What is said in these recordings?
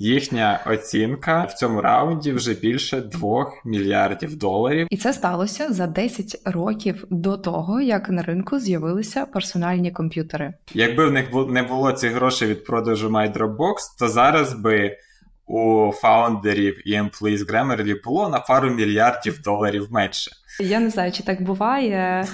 Їхня оцінка в цьому раунді вже більше 2 мільярдів доларів. І це сталося за 10 років до того, як на ринку з'явилися персональні комп'ютери. Якби в них не було цих грошей від продажу MyDropbox, то зараз би у фаундерів і емплеїз Grammarly було на пару мільярдів доларів менше. Я не знаю, чи так буває.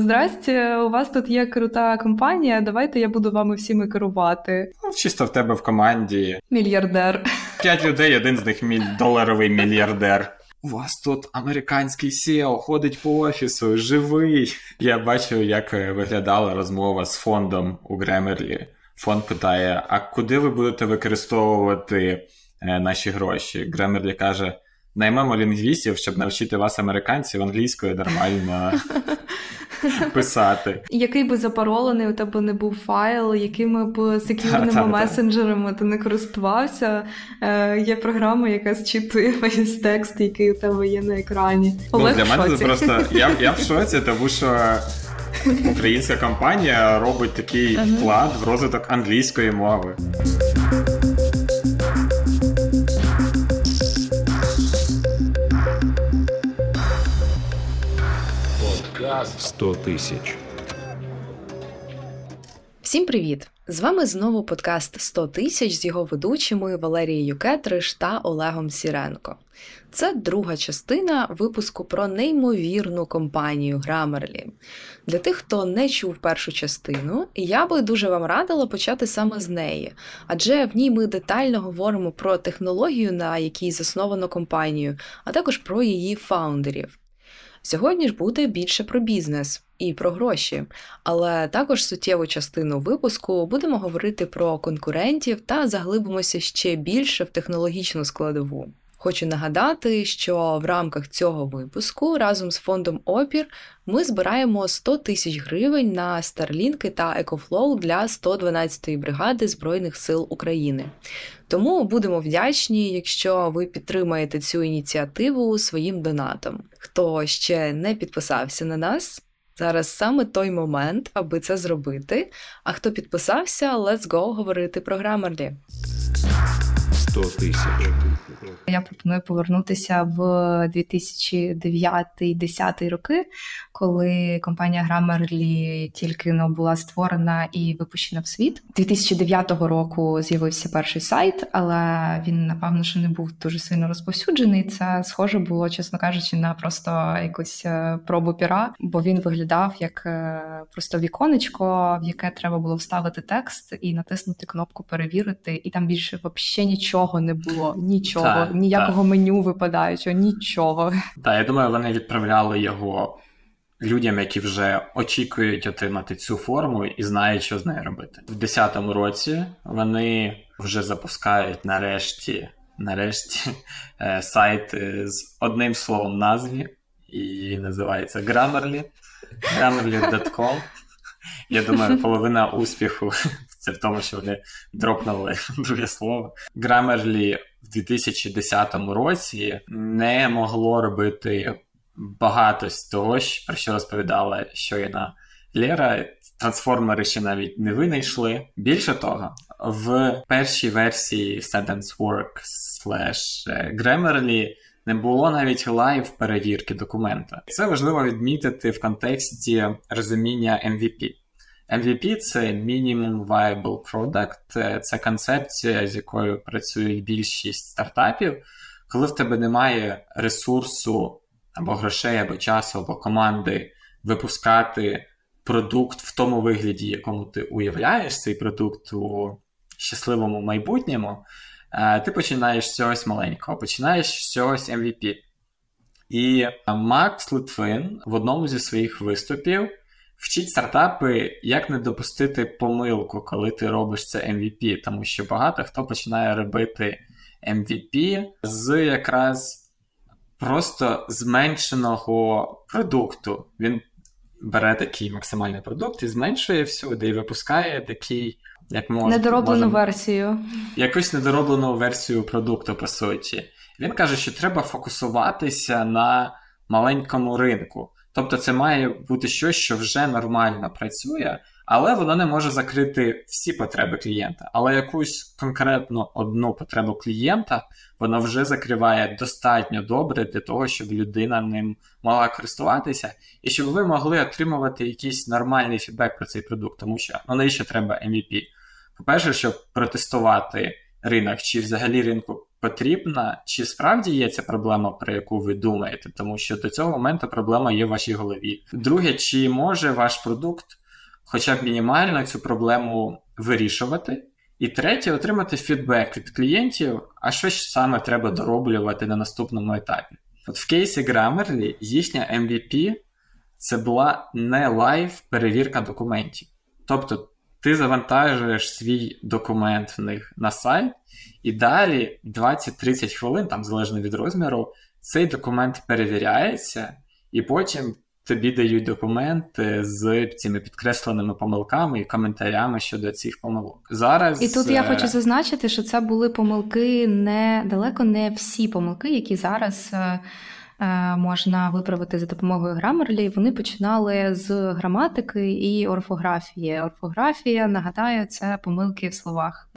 Здрасте, у вас тут є крута компанія, давайте я буду вами всіми керувати. Ну, чисто в тебе в команді. Мільярдер. 5 людей, один з них доларовий мільярдер. У вас тут американський СЕО ходить по офісу, живий. Я бачив, як виглядала розмова з фондом у Grammarly. Фонд питає, а куди ви будете використовувати наші гроші? Grammarly каже, наймемо лінгвістів, щоб навчити вас, американців, англійською нормально писати. Який би запаролений у тебе не був файл, якими б сек'юрними месенджерами ти не користувався, є програма, яка зчитує весь текст, який у тебе є на екрані. Олег в шоці. Для мене це просто... Я в шоці, тому що... Українська компанія робить такий вклад в розвиток англійської мови. Подкаст 100 тисяч. Всім привіт! З вами знову подкаст 100 тисяч з його ведучими Валерією Кетриш та Олегом Сіренко. Це друга частина випуску про неймовірну компанію Grammarly. Для тих, хто не чув першу частину, я би дуже вам радила почати саме з неї, адже в ній ми детально говоримо про технологію, на якій засновано компанію, а також про її фаундерів. Сьогодні ж буде більше про бізнес і про гроші, але також суттєву частину випуску будемо говорити про конкурентів та заглибимося ще більше в технологічну складову. Хочу нагадати, що в рамках цього випуску разом з фондом Opir ми збираємо 100 тисяч гривень на Starlink та EcoFlow для 112-ї бригади Збройних сил України. Тому будемо вдячні, якщо ви підтримаєте цю ініціативу своїм донатом. Хто ще не підписався на нас, зараз саме той момент, аби це зробити. А хто підписався, let's go говорити про Grammarly. 100 тисяч. Я пропоную повернутися в 2009-2010 роки, коли компанія Grammarly тільки була створена і випущена в світ. 2009 року з'явився перший сайт, але він, напевно, що не був дуже сильно розповсюджений. Це схоже було, чесно кажучи, на просто якусь пробу пера, бо він виглядав як просто віконечко, в яке треба було вставити текст і натиснути кнопку «Перевірити», і там більше взагалі нічого не було, ніякого меню випадаючого, нічого. Так, я думаю, вони відправляли його людям, які вже очікують отримати цю форму і знають, що з нею робити. В 10-му році вони вже запускають нарешті сайт з одним словом назві, і називається Grammarly, grammarly.com. Я думаю, половина успіху це в тому, що вони дропнули друге слово. Grammarly в 2010 році не могло робити багато з того, про що розповідала щойно Лєра. Трансформери ще навіть не винайшли. Більше того, в першій версії sentencework/Grammarly не було навіть лайв-перевірки документа. Це важливо відмітити в контексті розуміння MVP. MVP – це Minimum Viable Product, це концепція, з якою працює більшість стартапів. Коли в тебе немає ресурсу, або грошей, або часу, або команди випускати продукт в тому вигляді, якому ти уявляєш цей продукт у щасливому майбутньому, ти починаєш з чогось маленького, починаєш з чогось MVP. І Max Lytvyn в одному зі своїх виступів вчить стартапи, як не допустити помилку, коли ти робиш це MVP, тому що багато хто починає робити MVP з якраз просто зменшеного продукту. Він бере такий максимальний продукт і зменшує всюди, і випускає такий, як можна... Недороблену версію. Якусь недороблену версію продукту, по суті. Він каже, що треба фокусуватися на маленькому ринку. Тобто це має бути щось, що вже нормально працює, але вона не може закрити всі потреби клієнта. Але якусь конкретно одну потребу клієнта вона вже закриває достатньо добре для того, щоб людина ним могла користуватися і щоб ви могли отримувати якийсь нормальний фідбек про цей продукт, тому що навіщо треба MVP? По-перше, щоб протестувати ринок, чи взагалі ринку потрібна, чи справді є ця проблема, про яку ви думаєте, тому що до цього моменту проблема є в вашій голові. Друге, чи може ваш продукт хоча б мінімально цю проблему вирішувати. І третє, отримати фідбек від клієнтів, а що ж саме треба дороблювати на наступному етапі. От в кейсі Grammarly їхня MVP – це була не лайв перевірка документів. Тобто ти завантажуєш свій документ в них на сайт, і далі 20-30 хвилин, там залежно від розміру, цей документ перевіряється, і потім тобі дають документи з цими підкресленими помилками і коментарями щодо цих помилок. Зараз... І тут я хочу зазначити, що це були помилки, далеко не всі помилки, які зараз можна виправити за допомогою Grammarly. Вони починали з граматики і орфографії. Орфографія, нагадаю, це помилки в словах.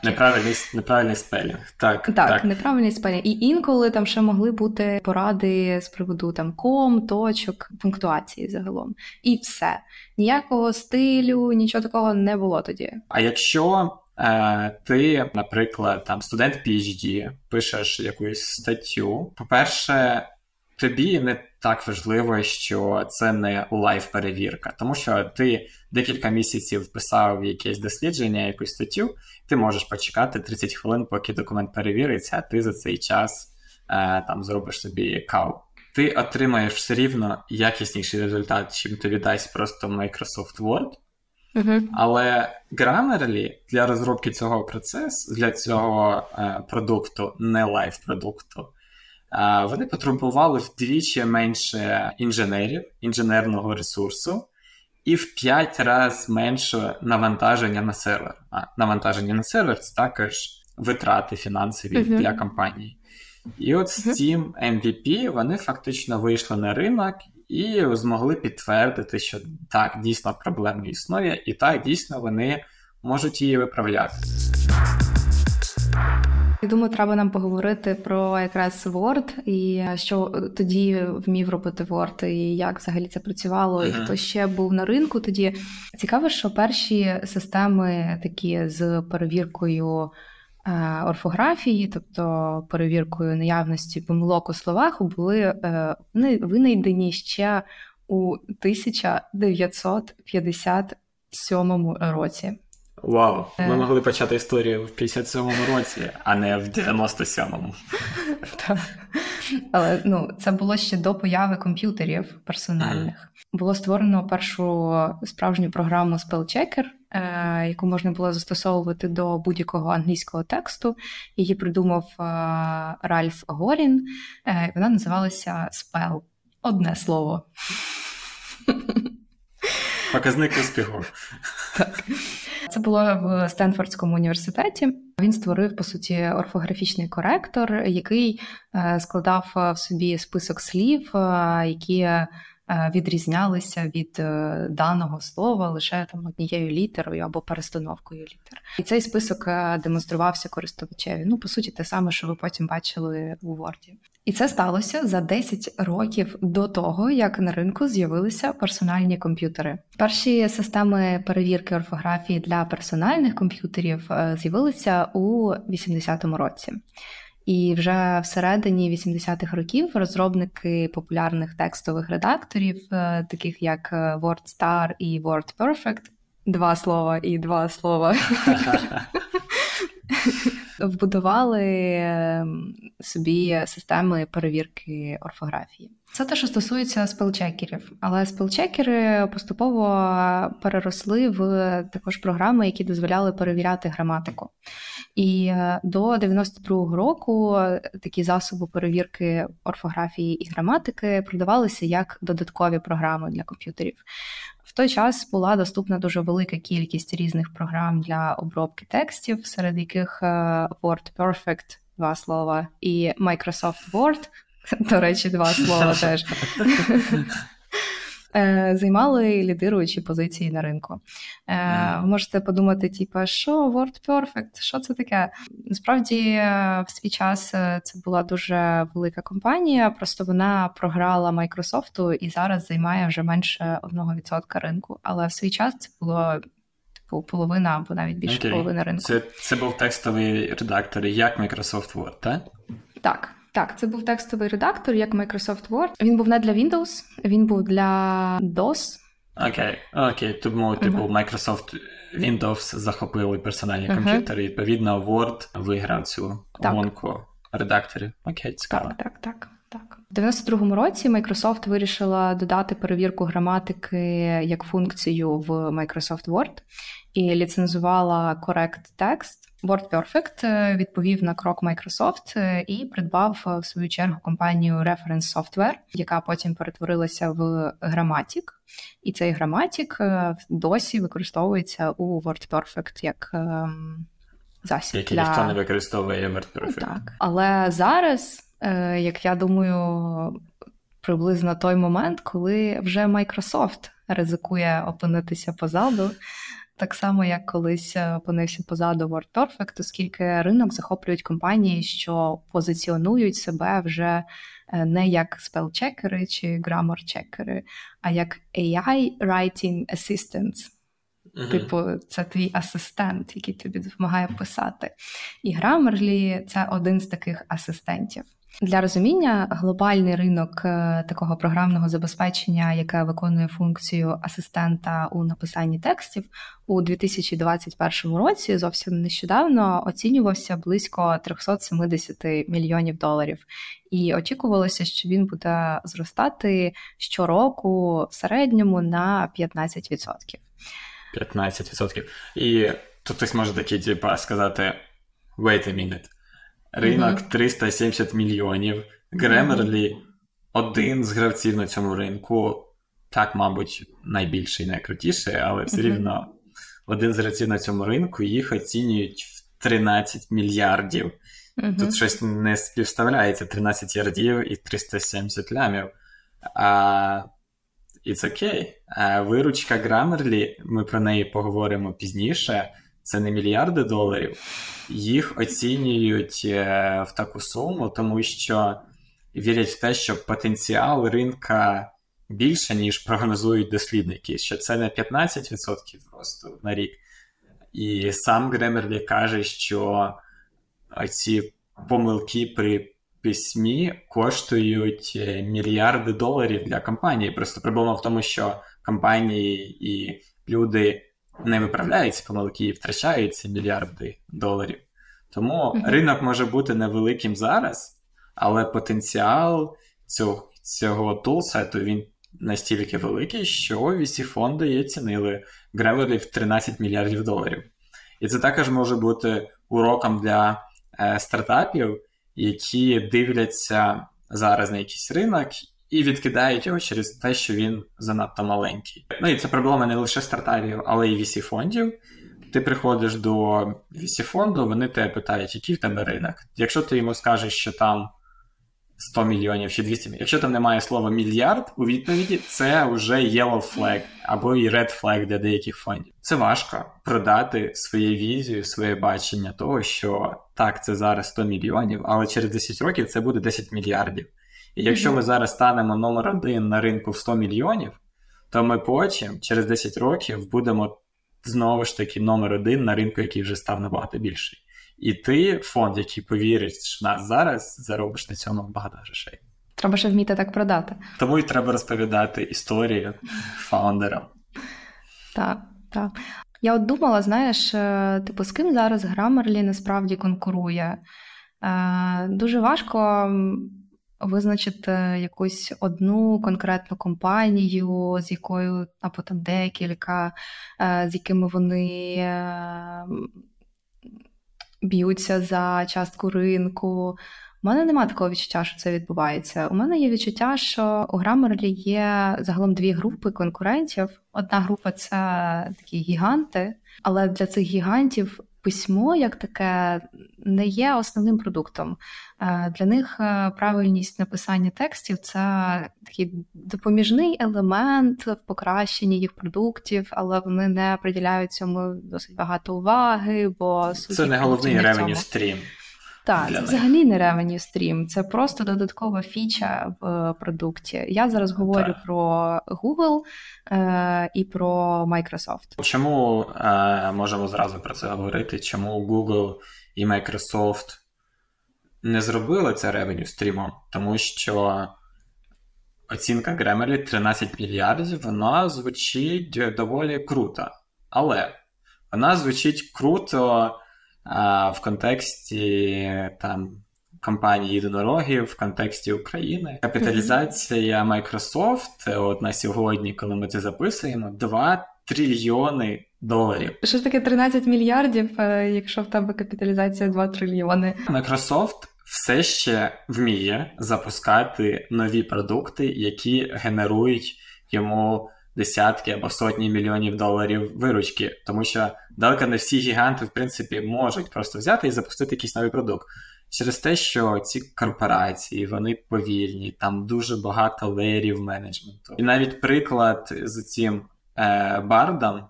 Неправильний спелінг. Так, неправильний спелінг. І інколи там ще могли бути поради з приводу там ком, точок, пунктуації загалом. І все. Ніякого стилю, нічого такого не було тоді. А якщо ти, наприклад, там студент PhD, пишеш якусь статтю, по-перше, тобі не так важливо, що це не лайв-перевірка, тому що ти декілька місяців писав якесь дослідження, якусь статтю, ти можеш почекати 30 хвилин, поки документ перевіриться, а ти за цей час там зробиш собі каву. Ти отримаєш все рівно якісніший результат, чим тобі дасть просто Microsoft Word, але Grammarly для розробки цього процесу, для цього продукту, не лайв-продукту, вони потребували вдвічі менше інженерів, інженерного ресурсу і в 5 разів менше навантаження на сервер. Навантаження на сервер – це також витрати фінансові для компанії. І от з цим MVP вони фактично вийшли на ринок і змогли підтвердити, що так, дійсно проблема існує, і так, дійсно вони можуть її виправляти. Я думаю, треба нам поговорити про якраз Word і що тоді вмів робити Word, і як взагалі це працювало, і хто ще був на ринку тоді. Цікаво, що перші системи такі з перевіркою орфографії, тобто перевіркою наявності помилок у словах, були винайдені ще у 1957 році. Вау, ми могли почати історію в 57-му році, а не в 97-му. Так, але це було ще до появи комп'ютерів персональних. Було створено першу справжню програму Spellchecker, яку можна було застосовувати до будь-якого англійського тексту. Її придумав Ральф Горін, вона називалася Spell. Одне слово. Показник успіху. Так. Це було в Стенфордському університеті. Він створив, по суті, орфографічний коректор, який складав в собі список слів, які відрізнялися від даного слова лише там однією літерою або перестановкою літер. І цей список демонструвався користувачеві. По суті, те саме, що ви потім бачили у Word. І це сталося за 10 років до того, як на ринку з'явилися персональні комп'ютери. Перші системи перевірки орфографії для персональних комп'ютерів з'явилися у 80-му році. І вже всередині 80-х років розробники популярних текстових редакторів, таких як WordStar і WordPerfect, два слова, вбудували собі системи перевірки орфографії. Це те, що стосується спелчекерів. Але спелчекери поступово переросли в також програми, які дозволяли перевіряти граматику. І до 92-го року такі засоби перевірки орфографії і граматики продавалися як додаткові програми для комп'ютерів. В той час була доступна дуже велика кількість різних програм для обробки текстів, серед яких WordPerfect, два слова, і Microsoft Word, до речі, два слова теж. займали лідируючі позиції на ринку. Ви можете подумати, типу, що WordPerfect, що це таке? Насправді, в свій час це була дуже велика компанія, просто вона програла Microsoftу і зараз займає вже менше 1% ринку. Але в свій час це було половина або навіть більше половини ринку. Це був текстовий редактор, як Microsoft Word, так? Так, це був текстовий редактор, як Microsoft Word. Він був не для Windows, він був для DOS. Окей. Тому, типу, Microsoft Windows захопили персональні комп'ютери, і, відповідно, Word виграв цю гонку редакторів. Окей, цікаво. Так. В 92-му році Microsoft вирішила додати перевірку граматики як функцію в Microsoft Word і ліцензувала Correct Text. WordPerfect відповів на крок Microsoft і придбав, в свою чергу, компанію Reference Software, яка потім перетворилася в Grammatik. І цей Grammatik досі використовується у WordPerfect як засіб. Який ніхто не використовує WordPerfect. Так. Але зараз, як я думаю, приблизно той момент, коли вже Microsoft ризикує опинитися позаду, так само, як колись опинився позаду WordPerfect, оскільки ринок захоплюють компанії, що позиціонують себе вже не як спелчекери чи грамарчекери, а як AI Writing Assistants. Типу, це твій асистент, який тобі допомагає писати. І Grammarly – це один з таких асистентів. Для розуміння, глобальний ринок такого програмного забезпечення, яке виконує функцію асистента у написанні текстів, у 2021 році, зовсім нещодавно, оцінювався близько 370 мільйонів доларів. І очікувалося, що він буде зростати щороку в середньому на 15%. 15%. І тут хтось може такий, типа, сказати «Wait a minute». Ринок 370 мільйонів. Grammarly один з гравців на цьому ринку. Так, мабуть, найбільший, найкрутіший, але все рівно один з гравців на цьому ринку, їх оцінюють в 13 мільярдів. Тут щось не співставляється. 13 ярдів і 370 лямів. It's окей. Виручка Grammarly, ми про неї поговоримо пізніше, це не мільярди доларів, їх оцінюють в таку суму, тому що вірять в те, що потенціал ринка більше, ніж прогнозують дослідники, що це не 15% просто на рік. І сам Grammarly каже, що ці помилки при письмі коштують мільярди доларів для компанії. Просто проблема в тому, що компанії і люди не виправляють ці помилки і втрачають ці мільярди доларів. Тому ринок може бути невеликим зараз, але потенціал цього тулсету, він настільки великий, що VC фонди її цінили. Grammarly в 13 мільярдів доларів. І це також може бути уроком для стартапів, які дивляться зараз на якийсь ринок і відкидають його через те, що він занадто маленький. Ну і це проблема не лише стартапів, але й VC-фондів. Ти приходиш до VC-фонду, вони тебе питають, який в тебе ринок. Якщо ти йому скажеш, що там 100 мільйонів чи 200 мільйонів, якщо там немає слова мільярд у відповіді, це вже yellow flag або і red flag для деяких фондів. Це важко продати свою візію, своє бачення того, що так, це зараз 100 мільйонів, але через 10 років це буде 10 мільярдів. І якщо ми зараз станемо номер один на ринку в 100 мільйонів, то ми потім, через 10 років, будемо знову ж таки номер один на ринку, який вже став набагато більший. І ти, фонд, який повірить в нас зараз, заробиш на цьому багато грошей. Треба ще вміти так продати. Тому і треба розповідати історію фаундерам. Так. Я от думала, знаєш, типу, з ким зараз Grammarly насправді конкурує? Дуже важко визначити якусь одну конкретну компанію, з якою, або там декілька, з якими вони б'ються за частку ринку. У мене немає такого відчуття, що це відбувається. У мене є відчуття, що у Grammarly є загалом дві групи конкурентів. Одна група – це такі гіганти, але для цих гігантів письмо як таке не є основним продуктом. Для них правильність написання текстів – це такий допоміжний елемент в покращенні їх продуктів, але вони не приділяють цьому досить багато уваги, бо... Це не головний revenue stream. Так, це взагалі не revenue stream, це просто додаткова фіча в продукті. Я зараз говорю про Google і про Microsoft. Чому, можемо зразу про це говорити, чому Google і Microsoft не зробили це revenue стрімом? Тому що оцінка Grammarly 13 мільярдів, вона звучить доволі круто. Але вона звучить круто в контексті там компанії єдинорогів, в контексті України. Капіталізація Microsoft от на сьогодні, коли ми це записуємо, 2 трильйони доларів. Що ж таке 13 мільярдів, якщо в тебе капіталізація 2 трильйони? Microsoft все ще вміє запускати нові продукти, які генерують йому десятки або сотні мільйонів доларів виручки, тому що далеко не всі гіганти, в принципі, можуть просто взяти і запустити якийсь новий продукт. Через те, що ці корпорації, вони повільні, там дуже багато леєрів менеджменту. І навіть приклад з цим бардом,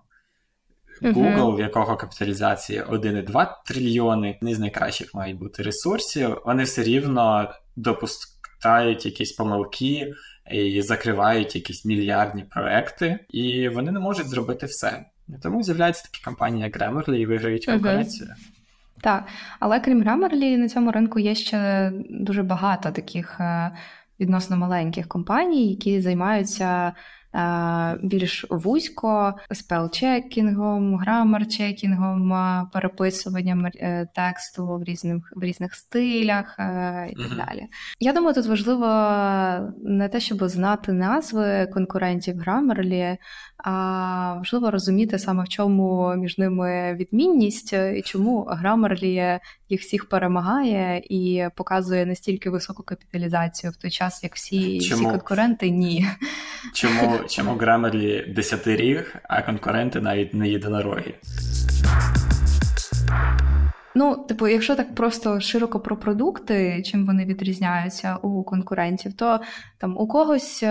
Google, в якого капіталізація 1,2 трильйони, не з найкращих мають бути ресурсів, вони все рівно допускають якісь помилки, і закривають якісь мільярдні проекти, і вони не можуть зробити все. Тому з'являються такі компанії, як Grammarly, і виграють конкуренцію. Так, але крім Grammarly, на цьому ринку є ще дуже багато таких відносно маленьких компаній, які займаються більш вузько спел-чекінгом, грамар-чекінгом, переписуванням тексту в різних стилях і так далі. Я думаю, тут важливо не те, щоб знати назви конкурентів Grammarly, а важливо розуміти саме в чому між ними відмінність і чому Grammarly їх всіх перемагає і показує настільки високу капіталізацію в той час, як всі конкуренти – ні. Чому Grammarly десятиріг, а конкуренти навіть не єдинороги? Ну, типу, якщо так просто широко про продукти, чим вони відрізняються у конкурентів, то там у когось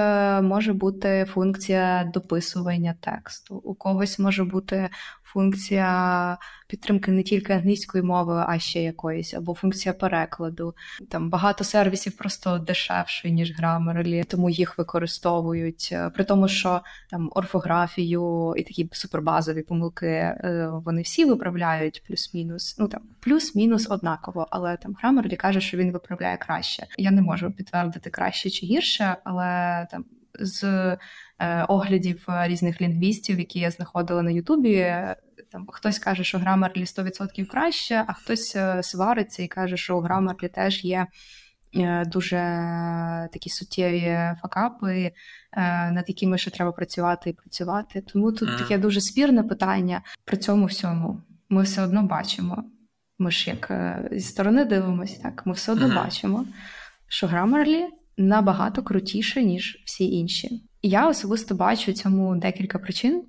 може бути функція дописування тексту, у когось може бути функція підтримки не тільки англійської мови, а ще якоїсь, або функція перекладу. Там багато сервісів просто дешевше, ніж Grammarly, тому їх використовують. При тому, що там орфографію і такі супербазові помилки вони всі виправляють плюс-мінус. Ну там плюс-мінус однаково, але там Grammarly каже, що він виправляє краще. Я не можу підтвердити краще чи гірше, але там з оглядів різних лінгвістів, які я знаходила на Ютубі, там хтось каже, що Grammarly 100% краще, а хтось свариться і каже, що у Grammarly теж є дуже такі суттєві факапи, над якими ще треба працювати і працювати. Тому тут таке дуже спірне питання. При цьому всьому ми все одно бачимо. Ми ж як зі сторони дивимося, так, ми все одно бачимо, що Grammarly набагато крутіше, ніж всі інші. Я особисто бачу цьому декілька причин.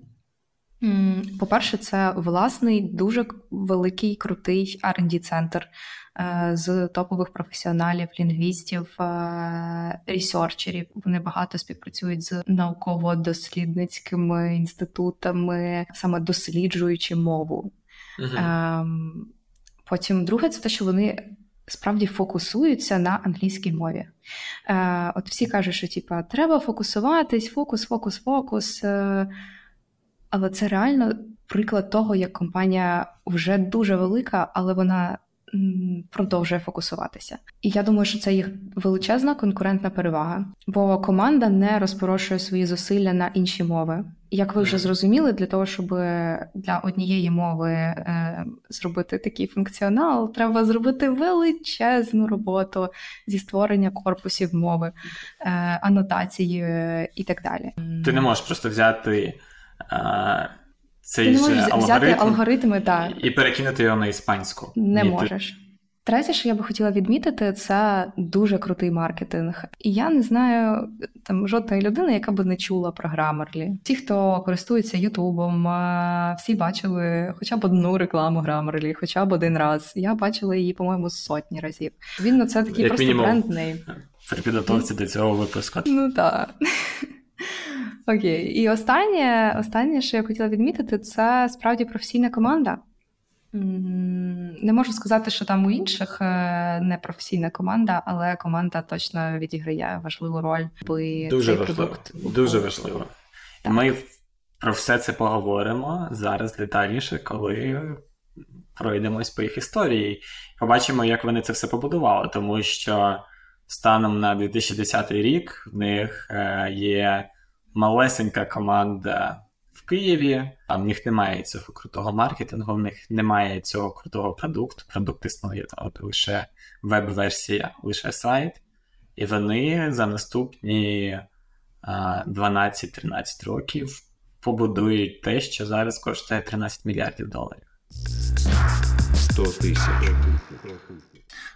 По-перше, це власний, дуже великий, крутий R&D-центр з топових професіоналів, лінгвістів, ресерчерів. Вони багато співпрацюють з науково-дослідницькими інститутами, саме досліджуючи мову. Потім, друге, це те, що вони справді фокусуються на англійській мові. От всі кажуть, що типу, треба фокусуватись, фокус. Але це реально приклад того, як компанія вже дуже велика, але вона продовжує фокусуватися. І я думаю, що це їх величезна конкурентна перевага. Бо команда не розпорошує свої зусилля на інші мови. Як ви вже зрозуміли, для того, щоб для однієї мови зробити такий функціонал, треба зробити величезну роботу зі створення корпусів мови, анотації і так далі. Ти не можеш просто взяти цей алгоритм і перекинути його на іспанську. Не можеш. Третє, що я би хотіла відмітити, це дуже крутий маркетинг. І я не знаю там жодної людини, яка би не чула про Grammarly. Ті, хто користується Ютубом, всі бачили хоча б одну рекламу Grammarly, хоча б один раз. Я бачила її, по-моєму, сотні разів. Він на це такий як просто мінімум брендний. При підготовці до цього випуску. Ну так. Окей. І останнє, що я хотіла відмітити, це справді професійна команда. Не можу сказати, що там у інших не професійна команда, але команда точно відіграє важливу роль, аби цей продукт. Дуже важливо. Так. Ми про все це поговоримо зараз детальніше, коли пройдемось по їх історії. Побачимо, як вони це все побудували, тому що станом на 2010 рік в них є малесенька команда в Києві, там в них немає цього крутого маркетингу, в них немає цього крутого продукту, продукт існує, от лише веб-версія, лише сайт, і вони за наступні 12-13 років побудують те, що зараз коштує $13 мільярдів. 100 000.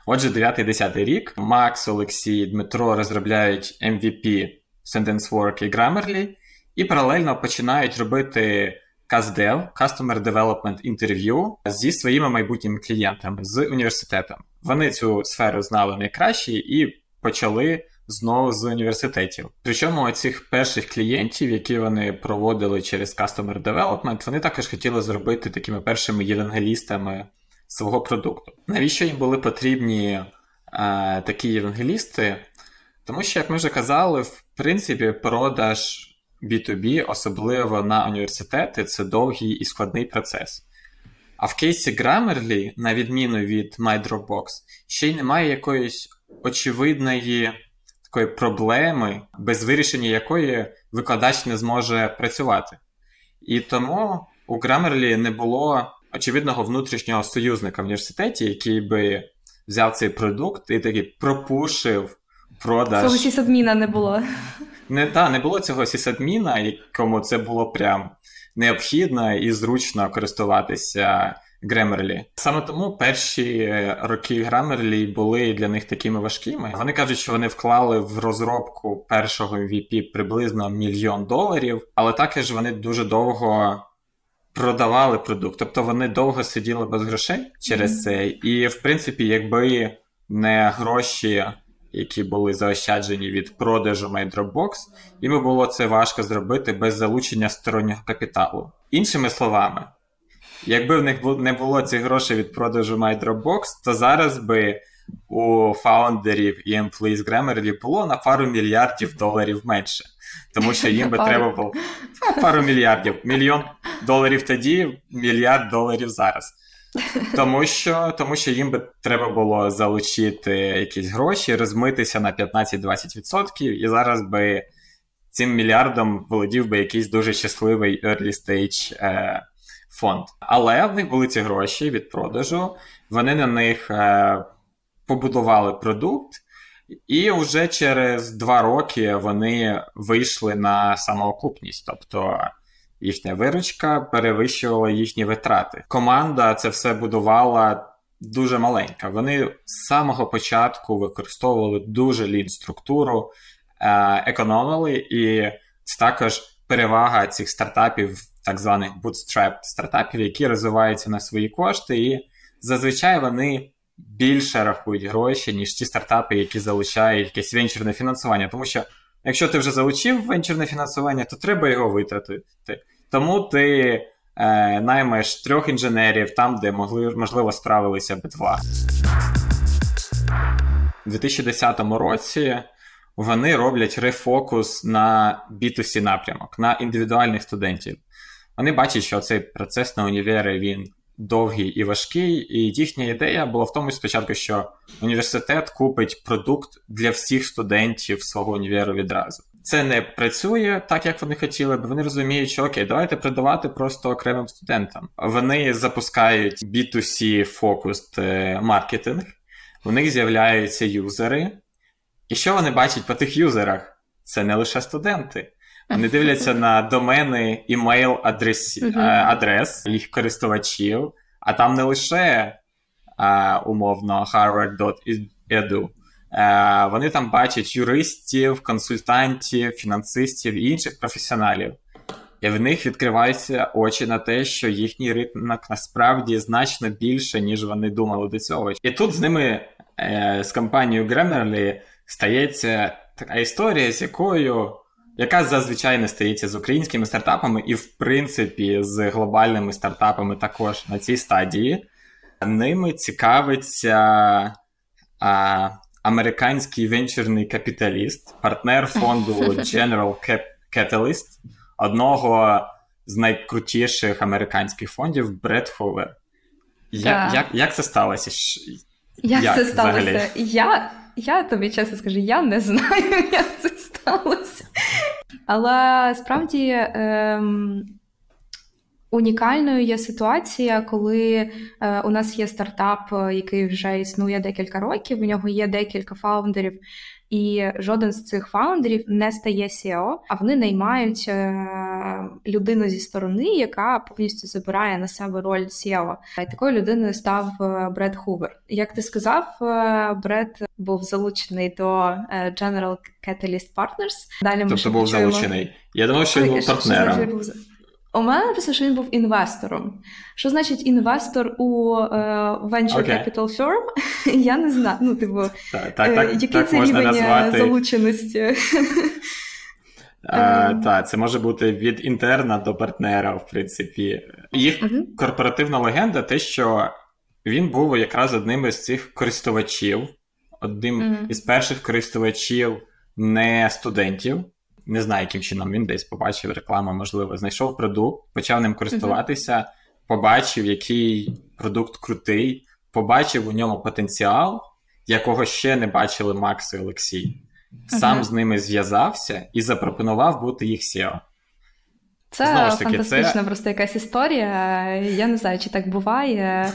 Отже, 9-10 рік. Макс, Олексій, Дмитро розробляють MVP, SentenceWork і Grammarly, і паралельно починають робити CastDev, Customer Development Interview, зі своїми майбутніми клієнтами, з університетом. Вони цю сферу знали найкраще і почали знову з університетів. Причому цих перших клієнтів, які вони проводили через Customer Development, вони також хотіли зробити такими першими євангелістами свого продукту. Навіщо їм були потрібні такі євангелісти? Тому що, як ми вже казали, в принципі, продаж B2B, особливо на університети, це довгий і складний процес. А в кейсі Grammarly, на відміну від MyDropbox, ще й немає якоїсь очевидної такої проблеми, без вирішення якої викладач не зможе працювати. І тому у Grammarly не було очевидного внутрішнього союзника в університеті, який би взяв цей продукт і таки пропушив продаж. Цього сисадміна не було. Не було цього сисадміна, якому це було прям необхідно і зручно користуватися Grammarly. Саме тому перші роки Grammarly були для них такими важкими. Вони кажуть, що вони вклали в розробку першого MVP приблизно $1 мільйон, але також вони дуже довго продавали продукт. Тобто вони довго сиділи без грошей через це. І, в принципі, якби не гроші, які були заощаджені від продажу MyDropbox, їм було це важко зробити без залучення стороннього капіталу. Іншими словами, якби в них не було цих грошей від продажу MyDropbox, то зараз би у фаундерів і емплеї з Grammarly було на $2 мільярдів менше. Тому що їм би треба було $2 мільярдів. $1 мільйон тоді, $1 мільярд зараз. Тому що їм би треба було залучити якісь гроші, розмитися на 15-20%, і зараз би цим $1 мільярд володів би якийсь дуже щасливий early-stage фонд. Але в них були ці гроші від продажу, вони на них побудували продукт, і вже через 2 роки вони вийшли на самоокупність, тобто їхня виручка перевищувала їхні витрати. Команда це все будувала дуже маленька. Вони з самого початку використовували дуже лін-структуру, економили, і це також перевага цих стартапів, так званих bootstrap стартапів, які розвиваються на свої кошти, і зазвичай вони більше рахують гроші, ніж ті стартапи, які залучають якесь венчурне фінансування, тому що якщо ти вже залучив венчурне фінансування, то треба його витратити. Тому ти наймеш 3 інженерів там, де можливо справилися б 2. У 2010 році вони роблять рефокус на B2C напрямок, на індивідуальних студентів. Вони бачать, що цей процес на універи, він довгий і важкий, і їхня ідея була в тому спочатку, що університет купить продукт для всіх студентів свого універу відразу. Це не працює так, як вони хотіли б. Вони розуміють, що окей, давайте продавати просто окремим студентам. Вони запускають B2C-фокус маркетинг, у них з'являються юзери. І що вони бачать по тих юзерах? Це не лише студенти. Вони дивляться на домени, імейл-адрес, їх користувачів, а там не лише умовно harvard.edu. Вони там бачать юристів, консультантів, фінансистів і інших професіоналів. І в них відкриваються очі на те, що їхній ринок насправді значно більше, ніж вони думали до цього. І тут з ними, з компанією Grammarly, стається така історія, з якою, яка зазвичай не стається з українськими стартапами і, в принципі, з глобальними стартапами також на цій стадії. Ними цікавиться американський венчурний капіталіст, партнер фонду General Catalyst, одного з найкрутіших американських фондів, Бред Ховер. Як це сталося? Я тобі чесно скажу, я не знаю, як це сталося. Але справді унікальною є ситуація, коли у нас є стартап, який вже існує декілька років, у нього є декілька фаундерів, і жоден з цих фаундерів не стає SEO, а вони наймають людину зі сторони, яка повністю забирає на себе роль SEO. І такою людиною став Бред Хувер. Як ти сказав, Бред був залучений до General Catalyst Partners. Далі ми тобто був залучений. Я думав, що він був партнером. У мене написано, що він був інвестором. Що значить інвестор у venture capital firm? Я не знаю. Ну, типу, який це рівень залученості? Так, це може бути від інтерна до партнера, в принципі. Їх корпоративна легенда те, що він був якраз одним із цих користувачів, одним із перших користувачів не студентів. Не знаю, яким чином він десь побачив рекламу, можливо, знайшов продукт, почав ним користуватися, побачив, який продукт крутий, побачив у ньому потенціал, якого ще не бачили Макс і Олексій. Сам з ними зв'язався і запропонував бути їх SEO. Це фантастична просто якась історія. Я не знаю, чи так буває.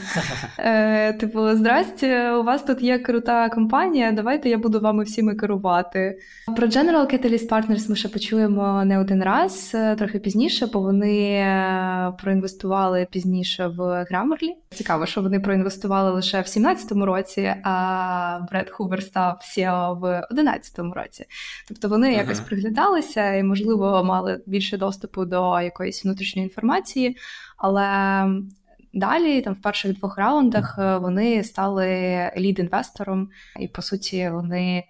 Типу, здрасте, у вас тут є крута компанія, давайте я буду вами всіми керувати. Про General Catalyst Partners ми ще почуємо не один раз, трохи пізніше, бо вони проінвестували пізніше в Grammarly. Цікаво, що вони проінвестували лише в 17-му році, а Бред Хувер став SEO в 11-му році. Тобто вони якось приглядалися і, можливо, мали більше доступу до якоїсь внутрішньої інформації, але далі, там в перших двох раундах, вони стали лід-інвестором, і, по суті, вони,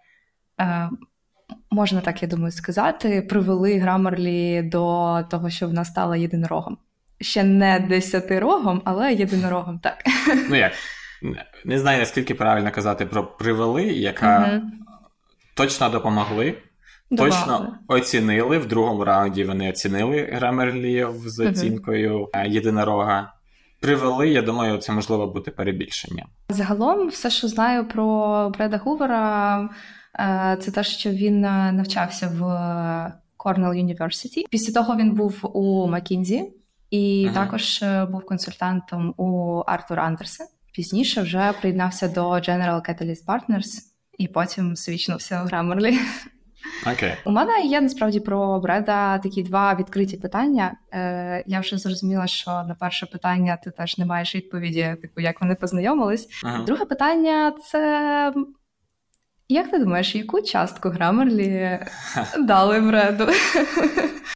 можна так, я думаю, сказати, привели Grammarly до того, що вона стала єдинорогом. Ще не десятирогом, але єдинорогом, так. Ну як, не знаю, наскільки правильно казати про привели, яка точно допомогли. Точно оцінили, в другому раунді вони оцінили Grammarly з оцінкою єдинорога. Привели, я думаю, це можливо бути перебільшення. Загалом все, що знаю про Бреда Хувера, це те, що він навчався в Cornell University. Після того він був у McKinsey і також був консультантом у Arthur Andersen. Пізніше вже приєднався до General Catalyst Partners і потім свічнувся у Grammarly. У мене є, насправді, про Бреда такі два відкриті питання. Я вже зрозуміла, що на перше питання ти теж не маєш відповіді, типу, як вони познайомились. Друге питання – це, як ти думаєш, яку частку Grammarly дали Бреду?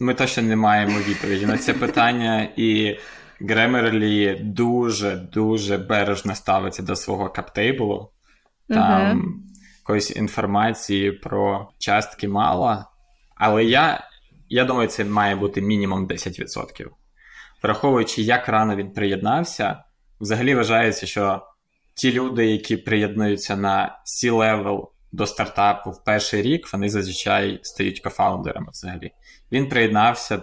Ми точно не маємо відповіді на це питання, і Grammarly дуже-дуже бережно ставиться до свого каптейблу. Там... якоїсь інформації про частки мало, але я думаю, це має бути мінімум 10%. Враховуючи, як рано він приєднався, взагалі вважається, що ті люди, які приєднуються на C-level до стартапу в перший рік, вони зазвичай стають кофаундерами взагалі. Він приєднався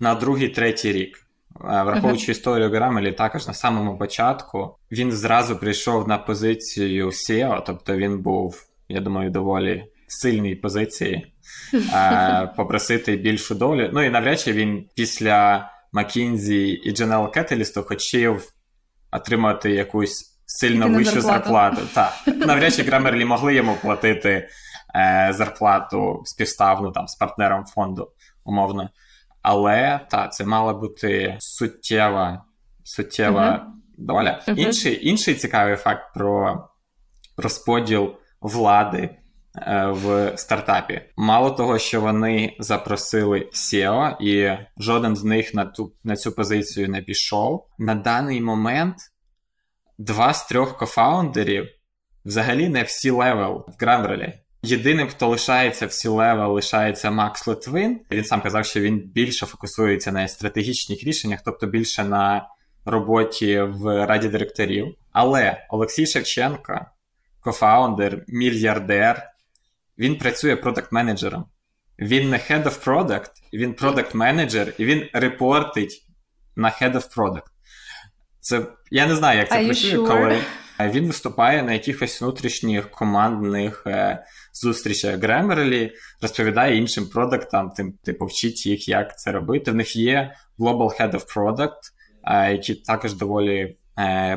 на другий-третій рік. Враховуючи історію Grammarly, також на самому початку він зразу прийшов на позицію SEO, тобто він був, я думаю, доволі сильній позиції попросити більшу долю. Ну і навряд чи він після McKinsey і General Catalyst хотів отримати якусь сильно вищу зарплату. Навряд чи Grammarly могли йому платити зарплату співставну там, з партнером фонду, умовно. Але, це мала бути суттєва доля. Uh-huh. Інший цікавий факт про розподіл влади в стартапі. Мало того, що вони запросили SEO, і жоден з них на цю позицію не пішов. На даний момент 2 з 3 кофаундерів взагалі не в C-level в Grammarly. Єдиним, хто лишається в C-level, лишається Max Lytvyn. Він сам казав, що він більше фокусується на стратегічних рішеннях, тобто більше на роботі в раді директорів. Але Олексій Шевченко, кофаундер, мільярдер, він працює продакт-менеджером. Він не head of product, він продакт-менеджер, і він репортить на head of product. Це, я не знаю, як це працює, коли він виступає на якихось внутрішніх командних зустрічах Grammarly, розповідає іншим продактам, типу вчить їх, як це робити. В них є Global Head of Product, який також доволі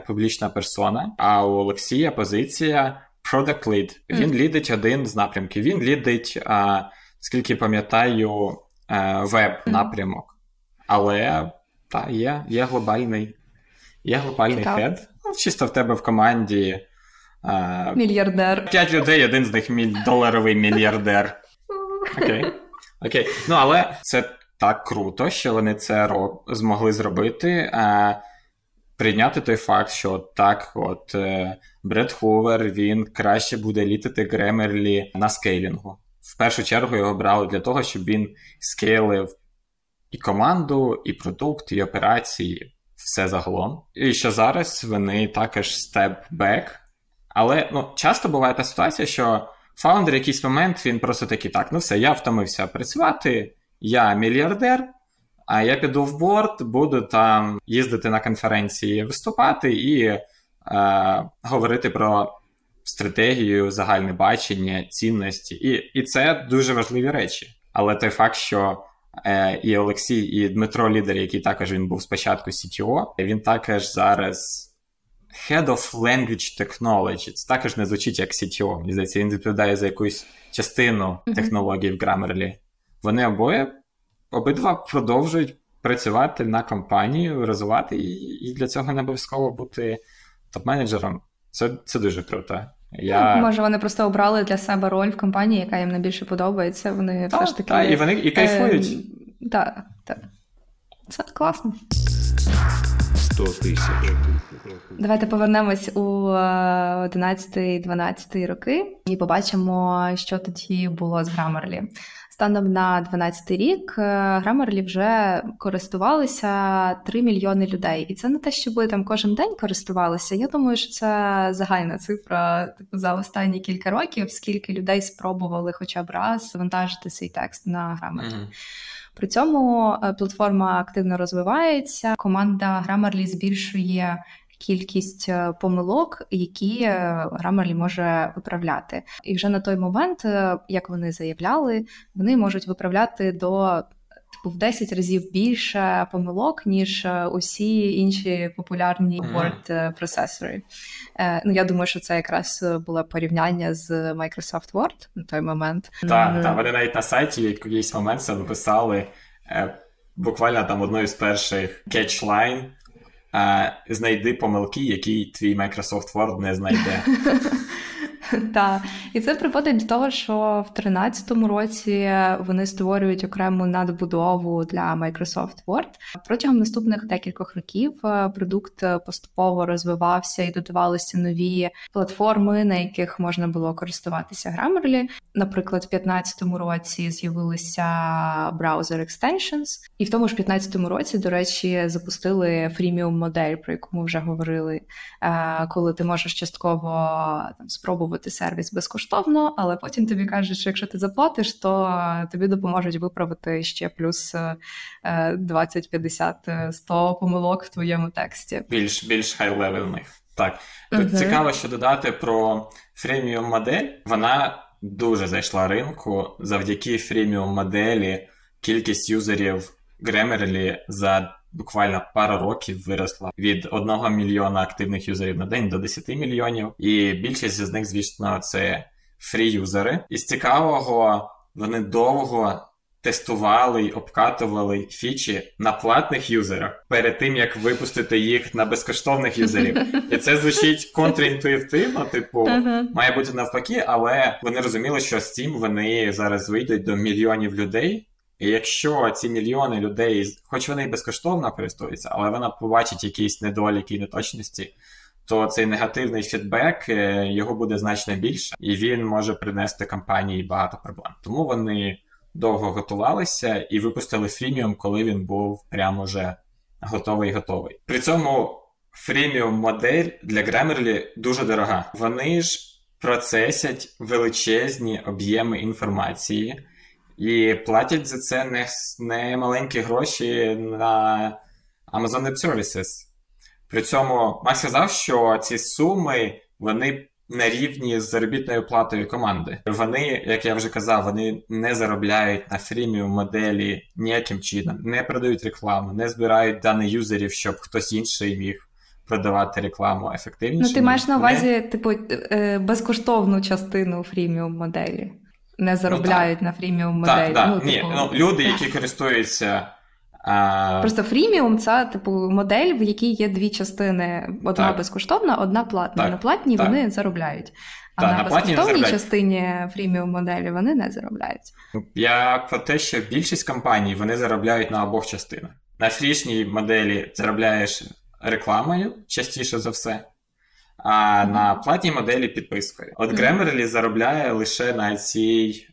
публічна персона. А у Олексія позиція Product Lead. Він лідить один з напрямків. Він лідить, скільки пам'ятаю, веб-напрямок. Але та, є глобальний. Я глобальний хед. Ну, чисто в тебе в команді мільярдер. 5 людей, один з них доларовий мільярдер. Окей. Ну, але це так круто, що вони це змогли зробити. Прийняти той факт, що Бред Хувер, він краще буде літати Grammarly на скейлінгу. В першу чергу його брали для того, щоб він скейлив і команду, і продукт, і операції. Все загалом. І що зараз вони також step-back. Але часто буває та ситуація, що фаундер в якийсь момент, він просто такий, я втомився працювати, я мільярдер, а я піду в борд, буду там їздити на конференції, виступати і говорити про стратегію, загальне бачення, цінності. І це дуже важливі речі. Але той факт, що і Олексій, і Дмитро Лідер, який також він був спочатку CTO, він також зараз Head of Language Technology. Це також не звучить як CTO. Мені здається, він відповідає за якусь частину технологій в Grammarly. Вони обидва продовжують працювати на компанію, розвивати, і для цього не обов'язково бути топ-менеджером. Це дуже круто. Може, вони просто обрали для себе роль в компанії, яка їм найбільше подобається. Вони все ж таки... Так, і вони і кайфують. Так. Це класно. 100 000. Давайте повернемось у 11-12 роки і побачимо, що тоді було з Grammarly. Станом на 12-й рік Grammarly вже користувалися 3 мільйони людей. І це не те, що були там кожен день користувалися. Я думаю, що це загальна цифра за останні кілька років, скільки людей спробували хоча б раз завантажити свій текст на Grammarly. Mm-hmm. При цьому платформа активно розвивається, команда Grammarly збільшує кількість помилок, які Grammarly може виправляти. І вже на той момент, як вони заявляли, вони можуть виправляти до в 10 разів більше помилок, ніж усі інші популярні Word-процесори. Я думаю, що це якраз було порівняння з Microsoft Word на той момент. Так, вони навіть на сайті в якийсь момент це написали буквально там одною з перших catch-line «Знайди помилки, які твій Microsoft Word не знайде». Так, і це приводить до того, що в 13-му році вони створюють окрему надбудову для Microsoft Word. Протягом наступних декількох років продукт поступово розвивався і додавалися нові платформи, на яких можна було користуватися Grammarly. Наприклад, в 15-му році з'явилися Browser Extensions, і в тому ж 15-му році, до речі, запустили Freemium-модель, про яку ми вже говорили, коли ти можеш частково спробувати сервіс безкоштовно, але потім тобі кажуть, що якщо ти заплатиш, то тобі допоможуть виправити ще плюс 20, 50, 100 помилок в твоєму тексті. Більш high-level. Так. Тут цікаво, що додати про фреміум-модель. Вона дуже зайшла ринку. Завдяки фреміум-моделі кількість юзерів Grammarly за буквально пару років виросла від 1 мільйона активних юзерів на день до 10 мільйонів. І більшість з них, звісно, це фрі-юзери. І з цікавого, вони довго тестували й обкатували фічі на платних юзерах перед тим, як випустити їх на безкоштовних юзерів. І це звучить контрінтуїтивно, типу, має бути навпаки, але вони розуміли, що з цим вони зараз вийдуть до мільйонів людей. І якщо ці мільйони людей, хоч вони і безкоштовно користуються, але вона побачить якісь недоліки і неточності, то цей негативний фідбек, його буде значно більше, і він може принести компанії багато проблем. Тому вони довго готувалися і випустили Freemium, коли він був прямо вже готовий. При цьому Freemium-модель для Grammarly дуже дорога. Вони ж процесять величезні об'єми інформації і платять за це не маленькі гроші на Amazon Web Services. При цьому Макс сказав, що ці суми, вони на рівні з заробітною платою команди. Вони, як я вже казав, вони не заробляють на фріміум моделі ніяким чином, не продають рекламу, не збирають дані юзерів, щоб хтось інший міг продавати рекламу ефективніше. Ну, ти маєш на увазі, типу, безкоштовну частину фріміум моделі. Не заробляють на фріміум моделі. Так. Ну, типу... люди, які користуються... Просто фріміум – це, типу, модель, в якій є дві частини. Одна безкоштовна, одна платна. Так, на платній вони заробляють. А на безкоштовній частині фріміум моделі вони не заробляють. Я про те, що більшість компаній, вони заробляють на обох частинах. На фрішній моделі заробляєш рекламою, частіше за все. А на платній моделі підпискою. От Grammarly заробляє лише на цій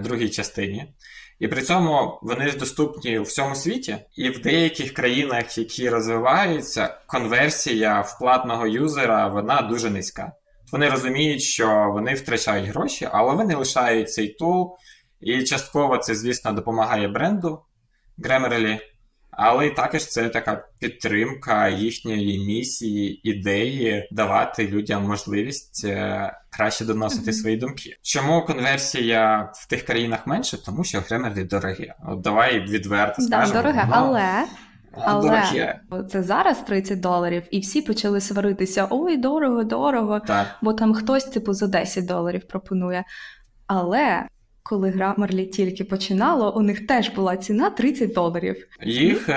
другій частині. І при цьому вони ж доступні у всьому світі, і в деяких країнах, які розвиваються, конверсія в платного юзера, вона дуже низька. Вони розуміють, що вони втрачають гроші, але вони лишають цей тул, і частково це, звісно, допомагає бренду Grammarly, але і також це така підтримка їхньої місії, ідеї давати людям можливість краще доносити свої думки. Чому конверсія в тих країнах менше? Тому що Grammarly дорогі. От давай відверто скажемо. Так, дороге, але це зараз $30, і всі почали сваритися, ой, дорого, бо там хтось типу за $10 пропонує. Але... Коли Grammarly тільки починало, у них теж була ціна $30. Їх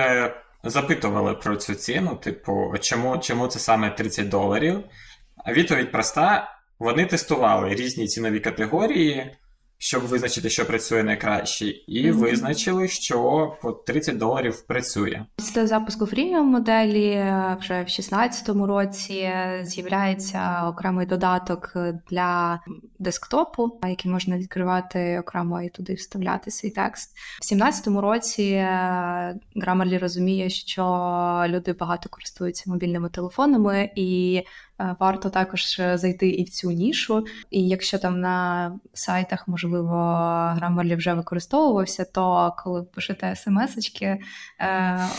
запитували про цю ціну, типу, чому це саме $30? А відповідь проста. Вони тестували різні цінові категорії, щоб визначити, що працює найкраще, і визначили, що по $30 працює. Після запуску фріміум-моделі вже в 2016 році з'являється окремий додаток для десктопу, який можна відкривати окремо і туди вставляти свій текст. В 2017 році Grammarly розуміє, що люди багато користуються мобільними телефонами, і варто також зайти і в цю нішу. І якщо там на сайтах, можливо, Grammarly вже використовувався, то коли пишете смс-очки,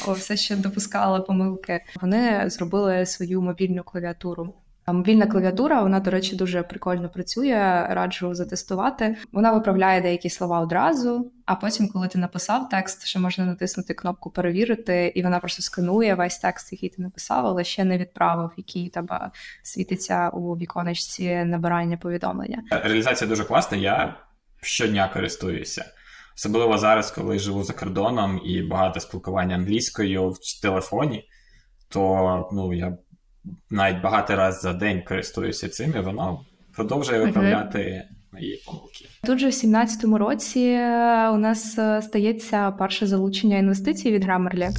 все ще допускали помилки, вони зробили свою мобільну клавіатуру. Мобільна клавіатура, вона, до речі, дуже прикольно працює, раджу затестувати. Вона виправляє деякі слова одразу, а потім, коли ти написав текст, ще можна натиснути кнопку «Перевірити», і вона просто сканує весь текст, який ти написав, але ще не відправив, який тебе світиться у віконечці набирання повідомлення. Реалізація дуже класна, я щодня користуюся. Особливо зараз, коли живу за кордоном і багато спілкування англійською в телефоні, то я... навіть багато разів за день користуюся цим, і воно продовжує виправляти мої помилки. Тут же в 2017 році у нас стається перше залучення інвестицій від Grammarly.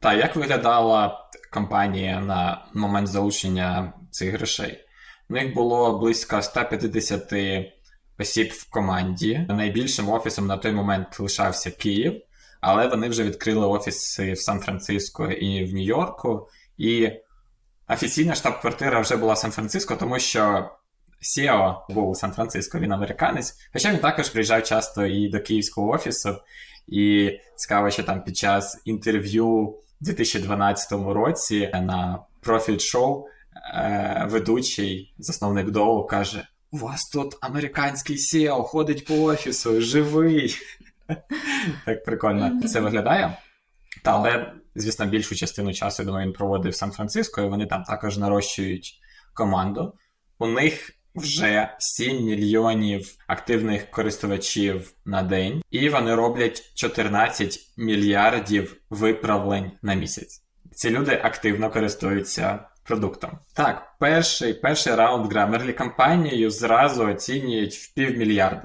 Та, як виглядала компанія на момент залучення цих грошей? У них було близько 150 осіб в команді. Найбільшим офісом на той момент лишався Київ. Але вони вже відкрили офіси в Сан-Франциско і в Нью-Йорку. І офіційна штаб-квартира вже була в Сан-Франциско, тому що СЕО був у Сан-Франциско, він американець. Хоча він також приїжджав часто і до київського офісу. І цікаво, що там під час інтерв'ю у 2012 році на профіль-шоу ведучий, засновник Доу, каже: «У вас тут американський СЕО ходить по офісу, живий!» Так прикольно це виглядає. Та, але, звісно, більшу частину часу, я думаю, він проводив в Сан-Франциско, і вони там також нарощують команду. У них вже 7 мільйонів активних користувачів на день, і вони роблять 14 мільярдів виправлень на місяць. Ці люди активно користуються продуктом. Так, перший раунд Grammarly кампанією зразу оцінюють в 500 мільйонів.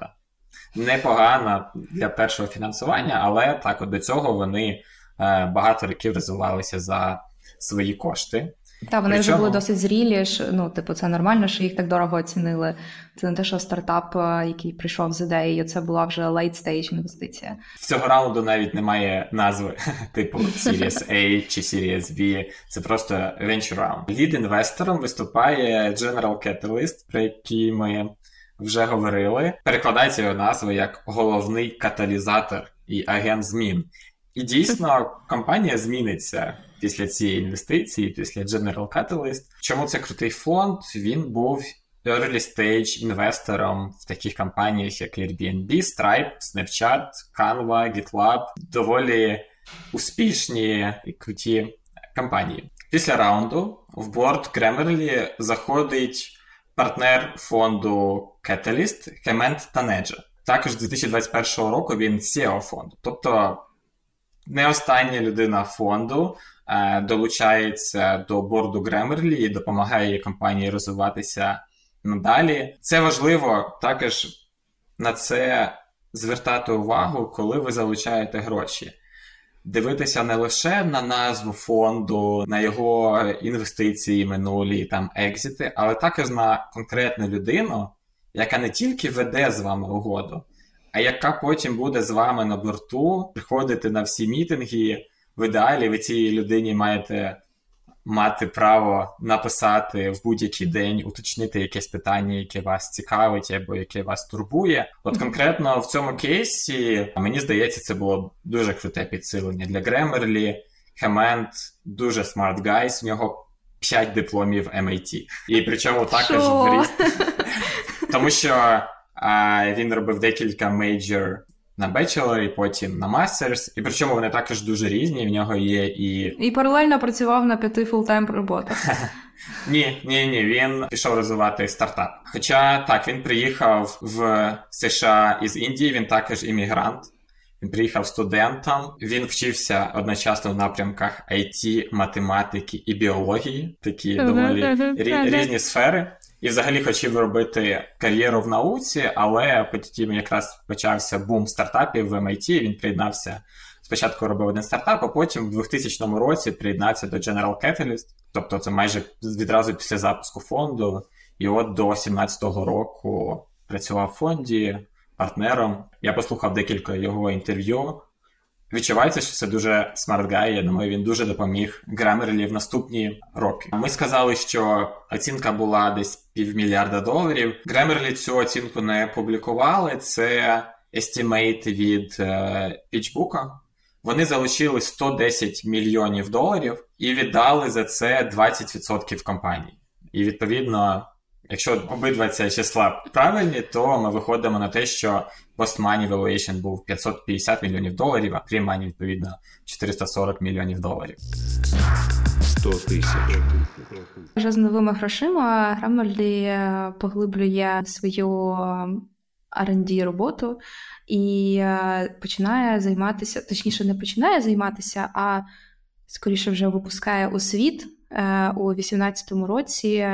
Непогано для першого фінансування, але так от до цього вони багато років розвивалися за свої кошти. Та вони вже були досить зрілі, це нормально, що їх так дорого оцінили. Це не те, що стартап, який прийшов з ідеєю, це була вже late stage інвестиція. В цього раунду навіть немає назви, типу Series A чи Series B, це просто venture round. Лід-інвестором виступає General Catalyst, про який ми вже говорили. Перекладається його назва як головний каталізатор і агент змін. І дійсно, компанія зміниться після цієї інвестиції, після General Catalyst. Чому це крутий фонд? Він був early-stage інвестором в таких компаніях, як Airbnb, Stripe, Snapchat, Canva, GitLab. Доволі успішні і круті компанії. Після раунду в борд Grammarly заходить партнер фонду Catalyst Хемент Танеджа. Також з 2021 року він CEO фонду. Тобто не остання людина фонду долучається до борду Grammarly і допомагає компанії розвиватися надалі. Це важливо також на це звертати увагу, коли ви залучаєте гроші. Дивитися не лише на назву фонду, на його інвестиції минулі, там екзити, але також на конкретну людину, яка не тільки веде з вами угоду, а яка потім буде з вами на борту, приходити на всі мітинги. В ідеалі ви цій людині маєте мати право написати в будь-який день, уточнити якесь питання, яке вас цікавить або яке вас турбує. От конкретно в цьому кейсі, мені здається, це було дуже круте підсилення для Grammarly. Хемент дуже smart guys, в нього 5 дипломів MIT. І причому також тому що він робив декілька мейджор на бечелорі, потім на мастерс. І причому вони також дуже різні, в нього є і... І паралельно працював на 5 фултайм роботах. Ні, він пішов розвивати стартап. Хоча, так, він приїхав в США із Індії, він також іммігрант. Він приїхав студентом, він вчився одночасно в напрямках IT, математики і біології. Такі доволі різні сфери. І взагалі хотів робити кар'єру в науці, але потім якраз почався бум стартапів в MIT, він приєднався, спочатку робив один стартап, а потім в 2000 році приєднався до General Catalyst, тобто це майже відразу після запуску фонду, і от до 17-го року працював в фонді партнером. Я послухав декілька його інтерв'ю. Відчувається, що це дуже смарт-гай, я думаю, він дуже допоміг Grammarly в наступні роки. Ми сказали, що оцінка була десь $500 мільйонів. Grammarly цю оцінку не публікували, це естімейт від PitchBook. Вони залучили $110 мільйонів і віддали за це 20% компанії. І відповідно, якщо обидва ці числа правильні, то ми виходимо на те, що post-money valuation був $550 мільйонів, а pre-money, відповідно, $440 мільйонів. 100 000. Вже з новими грошима Grammarly поглиблює свою R&D роботу і починає займатися, точніше не починає займатися, а скоріше вже випускає у світ у 18-му році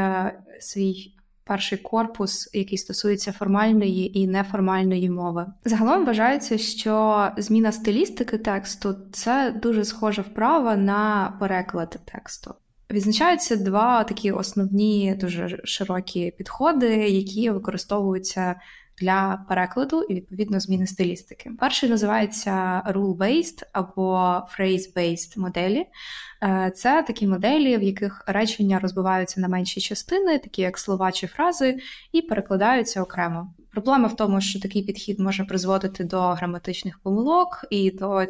свій перший корпус, який стосується формальної і неформальної мови. Загалом вважається, що зміна стилістики тексту – це дуже схожа вправа на переклад тексту. Відзначаються два такі основні, дуже широкі підходи, які використовуються для перекладу і, відповідно, зміни стилістики. Перший називається rule-based або phrase-based моделі. Це такі моделі, в яких речення розбиваються на менші частини, такі як слова чи фрази, і перекладаються окремо. Проблема в тому, що такий підхід може призводити до граматичних помилок і до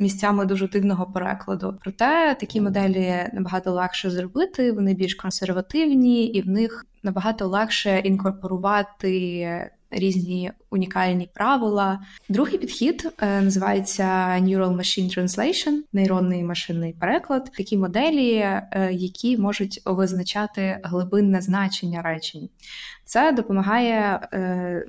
місцями дуже дивного перекладу. Проте такі моделі набагато легше зробити, вони більш консервативні, і в них набагато легше інкорпорувати різні унікальні правила. Другий підхід називається Neural Machine Translation, нейронний машинний переклад. Такі моделі, які можуть визначати глибинне значення речень. Це допомагає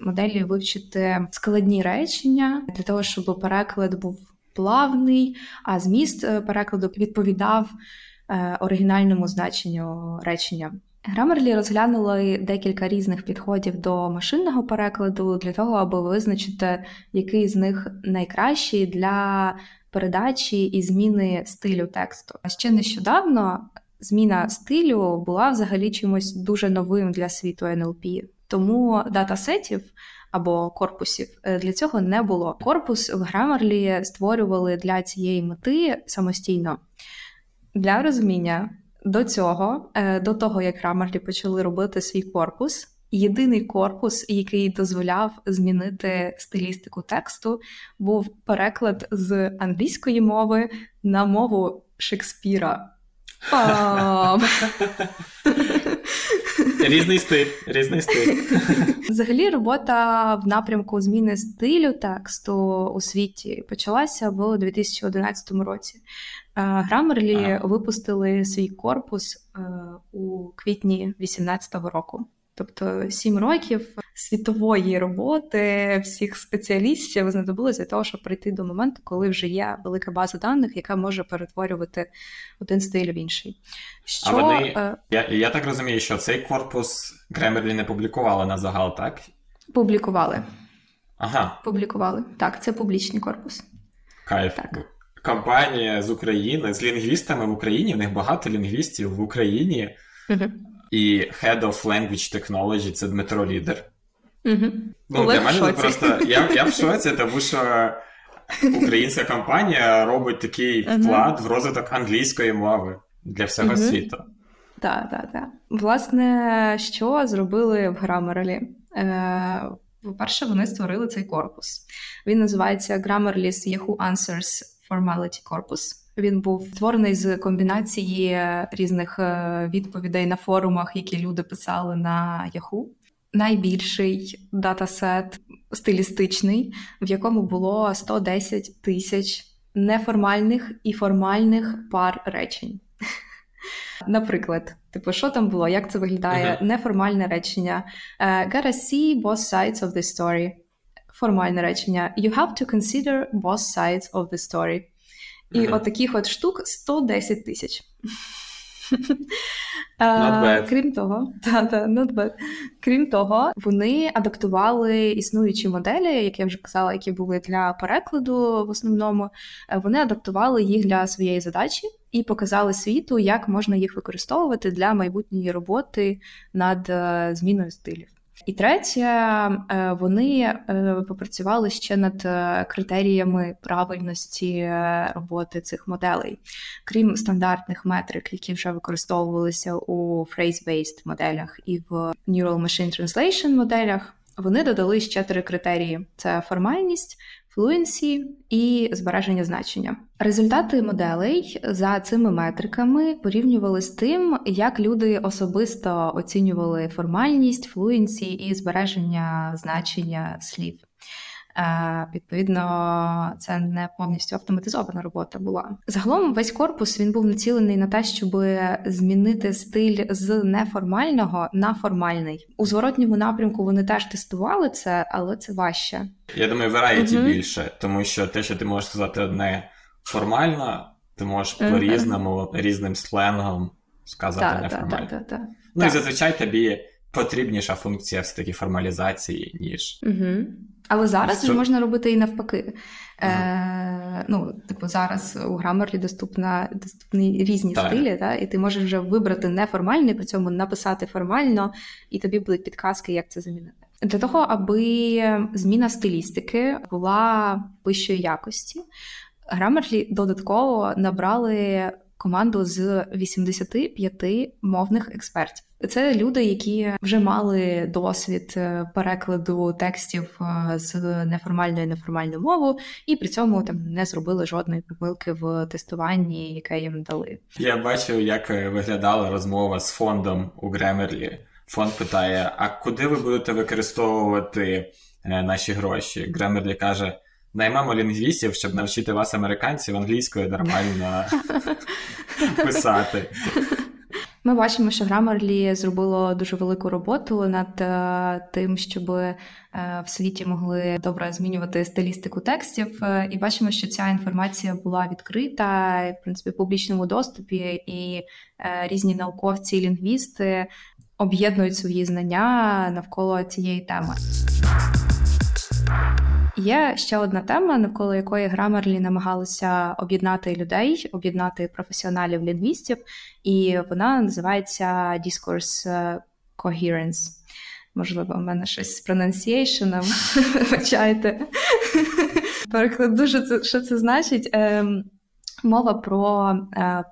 моделі вивчити складні речення для того, щоб переклад був плавний, а зміст перекладу відповідав оригінальному значенню речення. Grammarly розглянули декілька різних підходів до машинного перекладу для того, аби визначити, який з них найкращий для передачі і зміни стилю тексту. Ще нещодавно зміна стилю була взагалі чимось дуже новим для світу НЛП, тому датасетів або корпусів для цього не було. Корпус в Grammarly створювали для цієї мети самостійно. Для розуміння, до того, як Grammarly почали робити свій корпус, єдиний корпус, який дозволяв змінити стилістику тексту, був переклад з англійської мови на мову Шекспіра. Різний стиль. Взагалі робота в напрямку зміни стилю тексту у світі почалася в 2011 році. Grammarly випустили свій корпус у квітні 2018 року. Тобто 7 років світової роботи всіх спеціалістів знадобилося для того, щоб прийти до моменту, коли вже є велика база даних, яка може перетворювати один стиль в інший. Що... Я так розумію, що цей корпус Grammarly не публікували на загал, так? Публікували. Ага. Публікували. Так, це публічний корпус. Кайф. Так. Компанія з України, з лінгвістами в Україні, в них багато лінгвістів в Україні. Uh-huh. І Head of Language Technology – це Дмитро Лідер. Uh-huh. Ну, для мене це просто... Я в шоці, тому що українська компанія робить такий вклад в розвиток англійської мови для всього світу. Так. Власне, що зробили в Grammarly? По-перше, вони створили цей корпус. Він називається Grammarly's Yahoo Answers Formality Corpus. Він був створений з комбінації різних відповідей на форумах, які люди писали на Yahoo. Найбільший датасет стилістичний, в якому було 110 тисяч неформальних і формальних пар речень. Наприклад, що там було, як це виглядає, неформальне речення. Gotta see both sides of the story. Формальне речення. You have to consider both sides of the story. І отаких от штук 110 тисяч. Крім того, вони адаптували існуючі моделі, як я вже казала, які були для перекладу в основному. Вони адаптували їх для своєї задачі і показали світу, як можна їх використовувати для майбутньої роботи над зміною стилів. І третє, вони попрацювали ще над критеріями правильності роботи цих моделей. Крім стандартних метрик, які вже використовувалися у phrase-based моделях і в Neural Machine Translation моделях, вони додали ще 3 критерії. Це формальність, fluency і збереження значення. Результати моделей за цими метриками порівнювали з тим, як люди особисто оцінювали формальність, fluency і збереження значення слів. Відповідно, це не повністю автоматизована робота була. Загалом весь корпус, він був націлений на те, щоб змінити стиль з неформального на формальний. У зворотньому напрямку вони теж тестували це, але це важче. Я думаю, варіантів більше, тому що те, що ти можеш сказати не формально, ти можеш по-різному, різним сленгом сказати неформально. Ну і зазвичай тобі потрібніша функція все-таки формалізації, ніж... Але зараз вже можна робити і навпаки. Зараз у Grammarly доступні різні стилі, і ти можеш вже вибрати неформальний, при цьому написати формально, і тобі будуть підказки, як це замінити. Для того, аби зміна стилістики була вищої якості, Grammarly додатково набрали команду з 85 мовних експертів. Це люди, які вже мали досвід перекладу текстів з неформальної на формальну мову, і при цьому там не зробили жодної помилки в тестуванні, яке їм дали. Я бачив, як виглядала розмова з фондом у Grammarly. фонд питає, а куди ви будете використовувати наші гроші? Grammarly каже, наймемо лінгвістів, щоб навчити вас, американців, англійською нормально писати. Ми бачимо, що Grammarly зробило дуже велику роботу над тим, щоб в світі могли добре змінювати стилістику текстів. І бачимо, що ця інформація була відкрита, в принципі, в публічному доступі, і різні науковці і лінгвісти об'єднують свої знання навколо цієї теми. Є ще одна тема, навколо якої Grammarly намагалися об'єднати людей, об'єднати професіоналів-лінгвістів, і вона називається Discourse Coherence. Можливо, у мене щось з pronunciation, вибачайте. Переклад дуже, що це значить. Мова про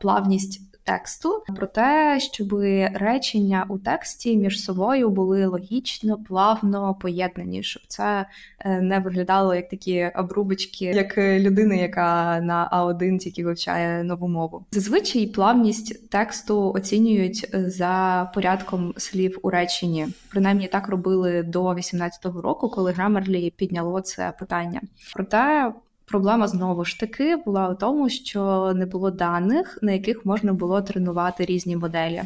плавність тексту, про те, щоб речення у тексті між собою були логічно, плавно поєднані, щоб це не виглядало як такі обрубочки, як людина, яка на А1 тільки вивчає нову мову. Зазвичай плавність тексту оцінюють за порядком слів у реченні. Принаймні так робили до 18-го року, коли Grammarly підняло це питання. Проте проблема, знову ж таки, була в тому, що не було даних, на яких можна було тренувати різні моделі.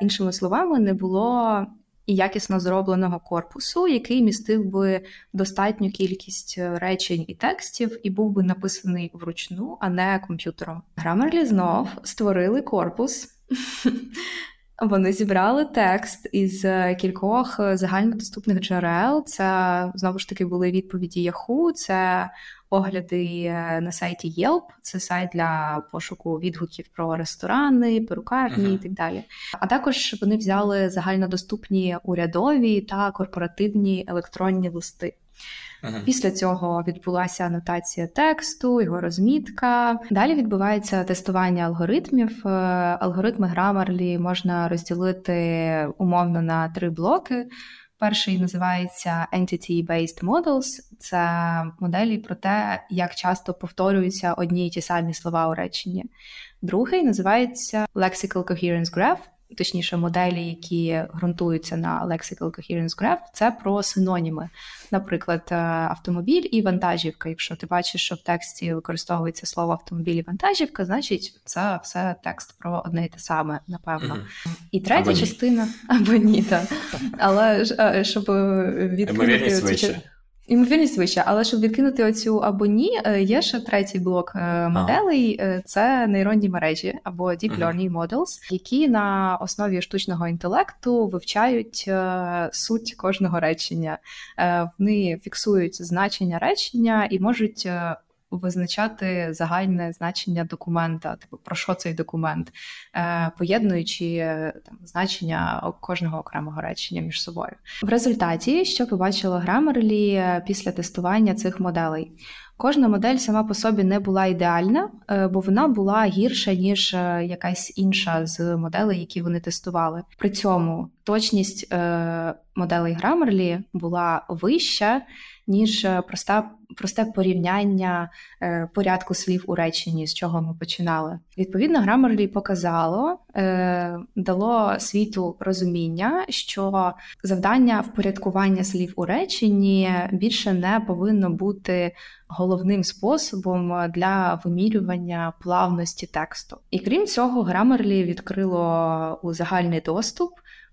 Іншими словами, не було і якісно зробленого корпусу, який містив би достатню кількість речень і текстів і був би написаний вручну, а не комп'ютером. Grammarly знов створили корпус. Вони зібрали текст із кількох загальнодоступних джерел. Це, знову ж таки, були відповіді Yahoo, це огляди на сайті Yelp, це сайт для пошуку відгуків про ресторани, перукарні і так далі. А також вони взяли загальнодоступні урядові та корпоративні електронні листи. Після цього відбулася анотація тексту, його розмітка. Далі відбувається тестування алгоритмів. Алгоритми Grammarly можна розділити умовно на 3 блоки. Перший називається Entity-Based Models. Це моделі про те, як часто повторюються одні і ті самі слова у реченні. Другий називається Lexical Coherence Graph. Точніше, моделі, які ґрунтуються на Lexical Coherence Graph, це про синоніми. Наприклад, автомобіль і вантажівка. Якщо ти бачиш, що в тексті використовується слово автомобіль і вантажівка, значить це все текст про одне і те саме, напевно. І третя або частина... Або ні, так. Але щоб відкрити... Ймовірність вища, але щоб відкинути оцю або ні, є ще третій блок моделей, це нейронні мережі або Deep Learning Models, які на основі штучного інтелекту вивчають суть кожного речення. Вони фіксують значення речення і можуть визначати загальне значення документа, типу про що цей документ, поєднуючи там значення кожного окремого речення між собою. В результаті, що побачила Grammarly після тестування цих моделей, кожна модель сама по собі не була ідеальна, бо вона була гірша, ніж якась інша з моделей, які вони тестували. При цьому точність моделей Grammarly була вища, ніж просте порівняння порядку слів у реченні, з чого ми починали. Відповідно, Grammarly показало, дало світу розуміння, що завдання впорядкування слів у реченні більше не повинно бути головним способом для вимірювання плавності тексту. І крім цього, Grammarly відкрило у загальний доступ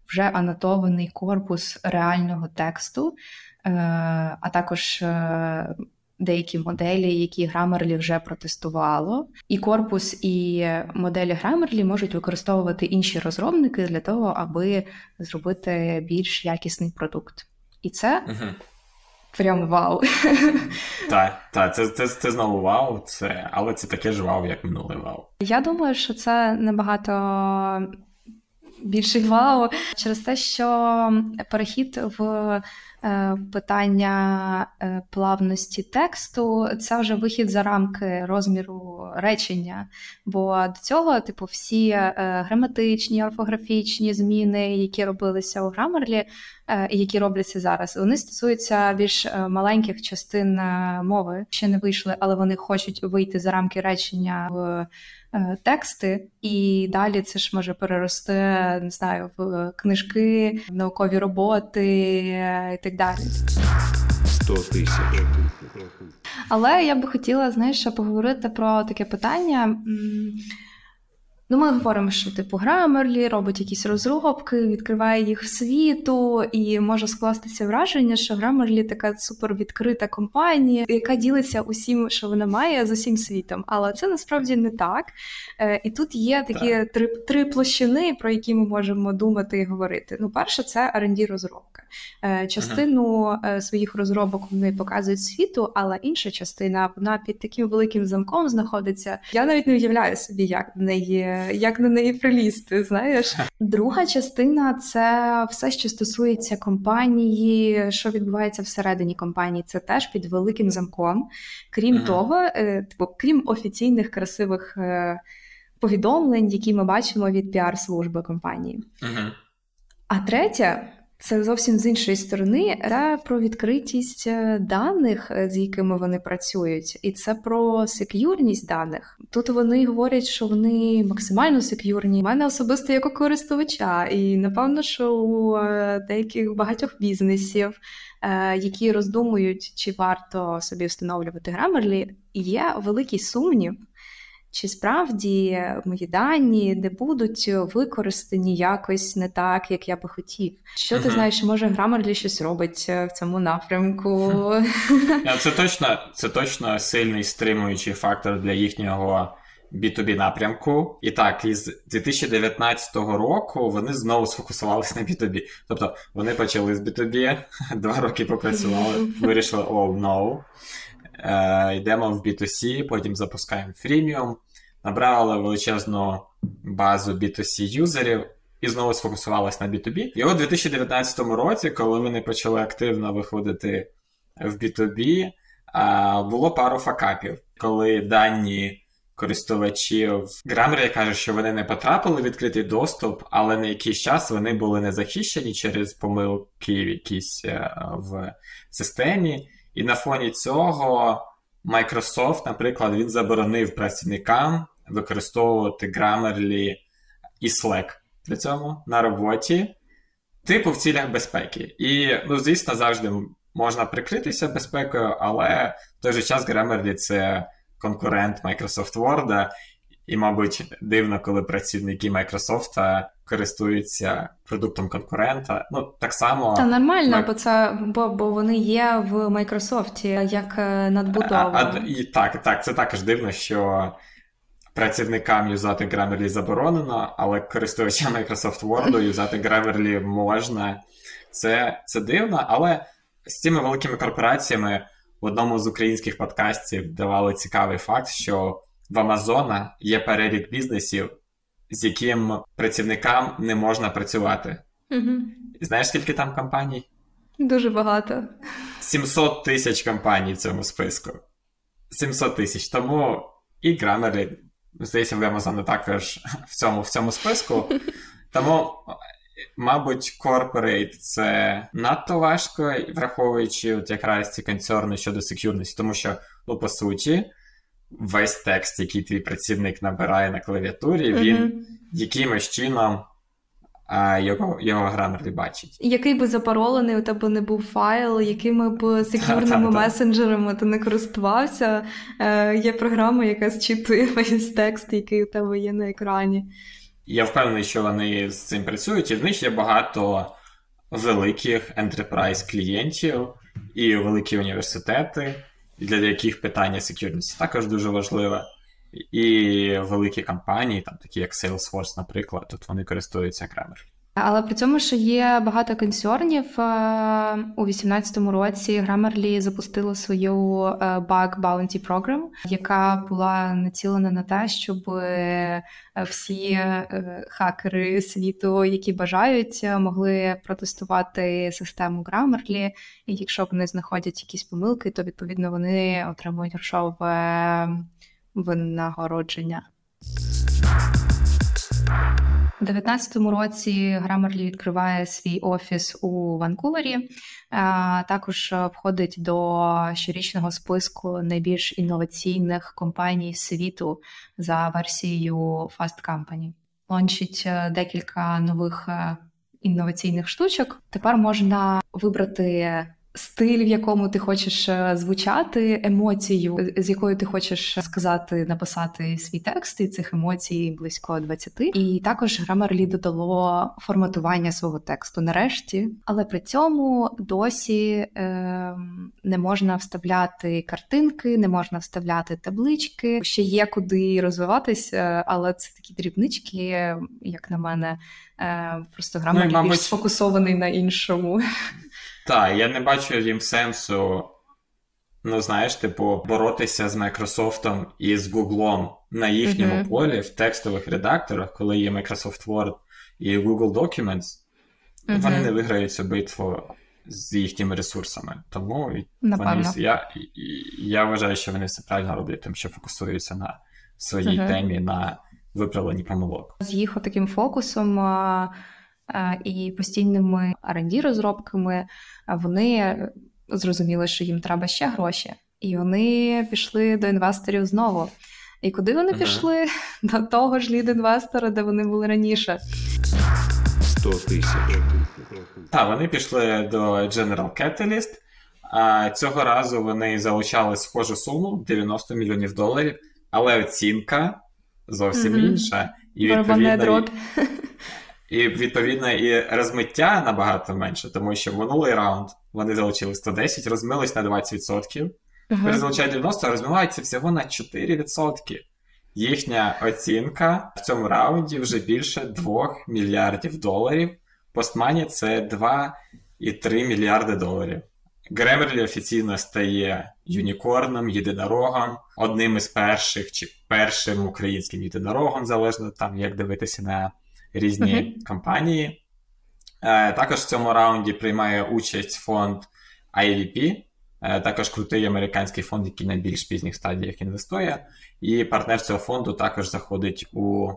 вже анотований корпус реального тексту, а також деякі моделі, які Grammarly вже протестувало. І корпус, і моделі Grammarly можуть використовувати інші розробники для того, аби зробити більш якісний продукт. І це прям вау. Так, це знову вау, але це таке ж вау, як минуле вау. Я думаю, що це набагато більше вау через те, що перехід в питання плавності тексту – це вже вихід за рамки розміру речення. Бо до цього, всі граматичні, орфографічні зміни, які робилися у Grammarly, які робляться зараз, вони стосуються більш маленьких частин мови. Ще не вийшли, але вони хочуть вийти за рамки речення в тексти, і далі це ж може перерости, не знаю, в книжки, в наукові роботи і так далі. 100 000. Але я би хотіла, знаєш, ще поговорити про таке питання. Ну, ми говоримо, що типу Grammarly робить якісь розробки, відкриває їх в світу, і може скластися враження, що Grammarly така супервідкрита компанія, яка ділиться усім, що вона має, з усім світом. Але це насправді не так. І тут є такі три площини, про які ми можемо думати і говорити. Ну, перше, це R&D розробка. Частину своїх розробок вони показують світу, але інша частина, вона під таким великим замком знаходиться. Я навіть не уявляю собі, як на неї прилізти, знаєш. Друга частина – це все, що стосується компанії, що відбувається всередині компанії. Це теж під великим замком. Крім того, крім офіційних красивих повідомлень, які ми бачимо від піар-служби компанії. А третя – це зовсім з іншої сторони, це про відкритість даних, з якими вони працюють, і це про сек'юрність даних. Тут вони говорять, що вони максимально сек'юрні. У мене особисто як у користувача, і напевно, що у деяких багатьох бізнесів, які роздумують, чи варто собі встановлювати Grammarly, є великий сумнів, чи справді мої дані не будуть використані якось не так, як я би хотів. Що ти знаєш, може Grammarly щось робить в цьому напрямку? Це точно сильний стримуючий фактор для їхнього B2B напрямку. І так, із 2019 року вони знову сфокусувалися на B2B. Тобто вони почали з B2B, 2 роки попрацювали, вирішили «Oh, no». Йдемо в B2C, потім запускаємо Freemium, набрали величезну базу B2C-юзерів і знову сфокусувалися на B2B. І от у 2019 році, коли вони почали активно виходити в B2B, було пару факапів. Коли дані користувачів Grammarly каже, що вони не потрапили в відкритий доступ, але на якийсь час вони були не захищені через помилки якісь в системі. І на фоні цього Microsoft, наприклад, він заборонив працівникам використовувати Grammarly і Slack для цього на роботі, типу в цілях безпеки. І, ну, звісно, завжди можна прикритися безпекою, але в той же час Grammarly – це конкурент Microsoft Word, і, мабуть, дивно, коли працівники Microsoft користуються продуктом конкурента. Ну, так само... Та нормально, бо вони є в Microsoft як надбудова. Так, це також дивно, що працівникам юзати Grammarly заборонено, але користувачам Microsoft Word юзати Grammarly можна. Це дивно, але з цими великими корпораціями в одному з українських подкастів давали цікавий факт, що в Амазона є перелік бізнесів, з яким працівникам не можна працювати. Знаєш, скільки там компаній? Дуже багато. 700 000 компаній в цьому списку. 700 000. Тому і Grammarly, здається, в Amazon також в цьому списку. Тому, мабуть, корпорейт – це надто важко, враховуючи от якраз ці концерни щодо сек'юрності. Тому що, ну, по суті, весь текст, який твій працівник набирає на клавіатурі, він якимось чином його Grammarly бачить. Який би запаролений у тебе не був файл, якими б сек'юрними месенджерами ти не користувався, є програма, яка зчитує весь текст, який у тебе є на екрані. Я впевнений, що вони з цим працюють, і в них є багато великих enterprise-клієнтів і великі університети, для яких питання сек'юрності також дуже важливе. І великі компанії, там такі як Salesforce, наприклад, тут вони користуються Grammarly. Але при цьому, що є багато консернів, у 2018 році Grammarly запустила свою bug bounty program, яка була націлена на те, щоб всі хакери світу, які бажають, могли протестувати систему Grammarly, і якщо вони знаходять якісь помилки, то, відповідно, вони отримують грошове винагородження. У 19-му році Grammarly відкриває свій офіс у Ванкувері, також входить до щорічного списку найбільш інноваційних компаній світу за версією Fast Company. Лончить декілька нових інноваційних штучок. Тепер можна вибрати стиль, в якому ти хочеш звучати, емоцію, з якою ти хочеш сказати, написати свій текст, і цих емоцій близько 20. І також Grammarly додало форматування свого тексту нарешті. Але при цьому досі не можна вставляти картинки, не можна вставляти таблички. Ще є куди розвиватися, але це такі дрібнички, як на мене, просто Grammarly більш сфокусований на іншому. Так, я не бачу їм сенсу, боротися з Microsoft і з Google на їхньому полі в текстових редакторах, коли є Microsoft Word і Google Documents, вони не виграють цю битву з їхніми ресурсами. Тому я вважаю, що вони все правильно роблять, тому що фокусуються на своїй темі, на виправленні помилок. З їх таким фокусом і постійними R&D розробками, вони зрозуміли, що їм треба ще гроші. І вони пішли до інвесторів знову. І куди вони пішли? До того ж лід-інвестора, де вони були раніше. 100 тисяч. Так, вони пішли до General Catalyst. А цього разу вони залучали схожу суму – $90 мільйонів. Але оцінка зовсім інша. І відповідно, і розмиття набагато менше, тому що в минулий раунд вони залучили 110, розмились на 20%. Вони залучають 90%, а розмиваються всього на 4%. Їхня оцінка в цьому раунді вже більше $2 мільярдів. Постмані – це $2.3 мільярди. Grammarly офіційно стає юнікорном, єдинорогом, одним із перших чи першим українським єдинорогом, залежно там, як дивитися на різні компанії. Також в цьому раунді приймає участь фонд MVP, також крутий американський фонд, який на більш пізніх стадіях інвестує, і партнер цього фонду також заходить у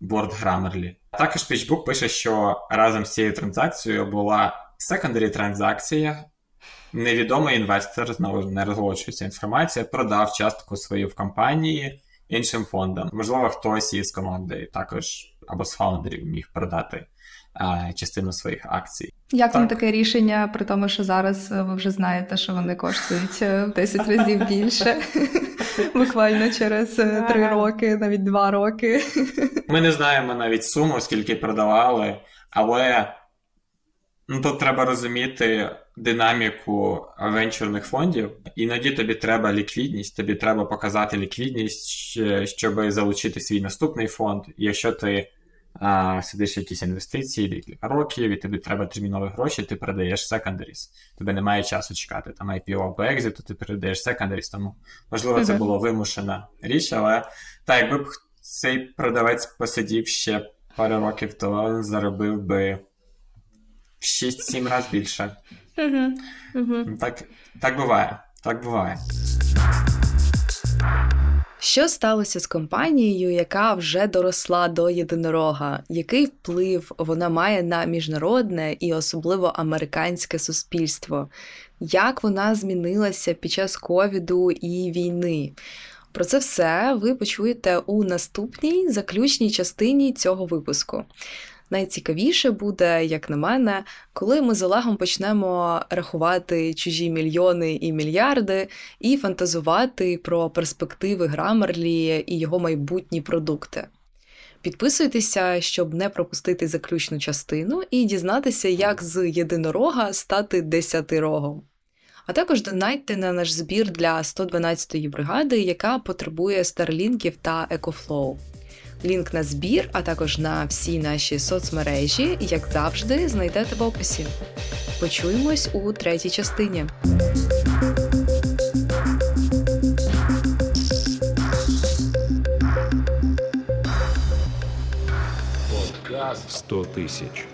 борд Grammarly. Також PitchBook пише, що разом з цією транзакцією була secondary транзакція. Невідомий інвестор, знову не розголошується інформація, продав частку свою в компанії іншим фондам. Можливо, хтось із команди також або з фаундерів міг продати частину своїх акцій. Як вам таке рішення, при тому, що зараз ви вже знаєте, що вони коштують в 10 разів більше, буквально через 3 роки, навіть 2 роки? Ми не знаємо навіть суму, скільки продавали, але тут треба розуміти динаміку венчурних фондів. Іноді тобі треба ліквідність, тобі треба показати ліквідність, щоб залучити свій наступний фонд. Якщо ти сидиш якісь інвестиції декілька років, і тобі треба термінові гроші, ти передаєш secondaries. Тобі немає часу чекати там IPO або екзиту, ти передаєш secondaries, тому можливо це була вимушена річ, але так, якби б цей продавець посидів ще пару років, то заробив би 6-7 разів більше. Так буває. Що сталося з компанією, яка вже доросла до єдинорога? Який вплив вона має на міжнародне і особливо американське суспільство? Як вона змінилася під час ковіду і війни? Про це все ви почуєте у наступній заключній частині цього випуску. Найцікавіше буде, як на мене, коли ми з Олегом почнемо рахувати чужі мільйони і мільярди і фантазувати про перспективи Grammarly і його майбутні продукти. Підписуйтеся, щоб не пропустити заключну частину і дізнатися, як з єдинорога стати десятирогом. А також донайте на наш збір для 112-ї бригади, яка потребує Starlinkів та EcoFlow. Лінк на збір, а також на всі наші соцмережі, як завжди, знайдете в описі. Почуємось у 3-й частині. Подкаст 100 тисяч.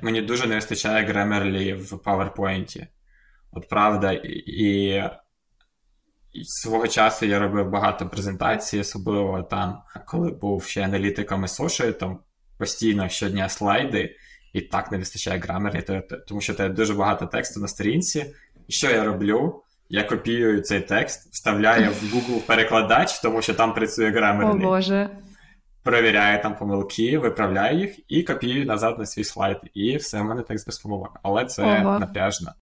Мені дуже не вистачає Grammarly в PowerPoint. От правда, і Свого часу я робив багато презентацій, особливо там, коли був ще аналітиком і сошитом, постійно щодня слайди, і так не вистачає Grammarly, тому що тебе дуже багато тексту на сторінці. І що я роблю? Я копіюю цей текст, вставляю в Google перекладач, тому що там працює Grammarly. О, Боже. Перевіряю там помилки, виправляю їх і копіюю назад на свій слайд. І все, в мене текст без помилок. Але це напряжно.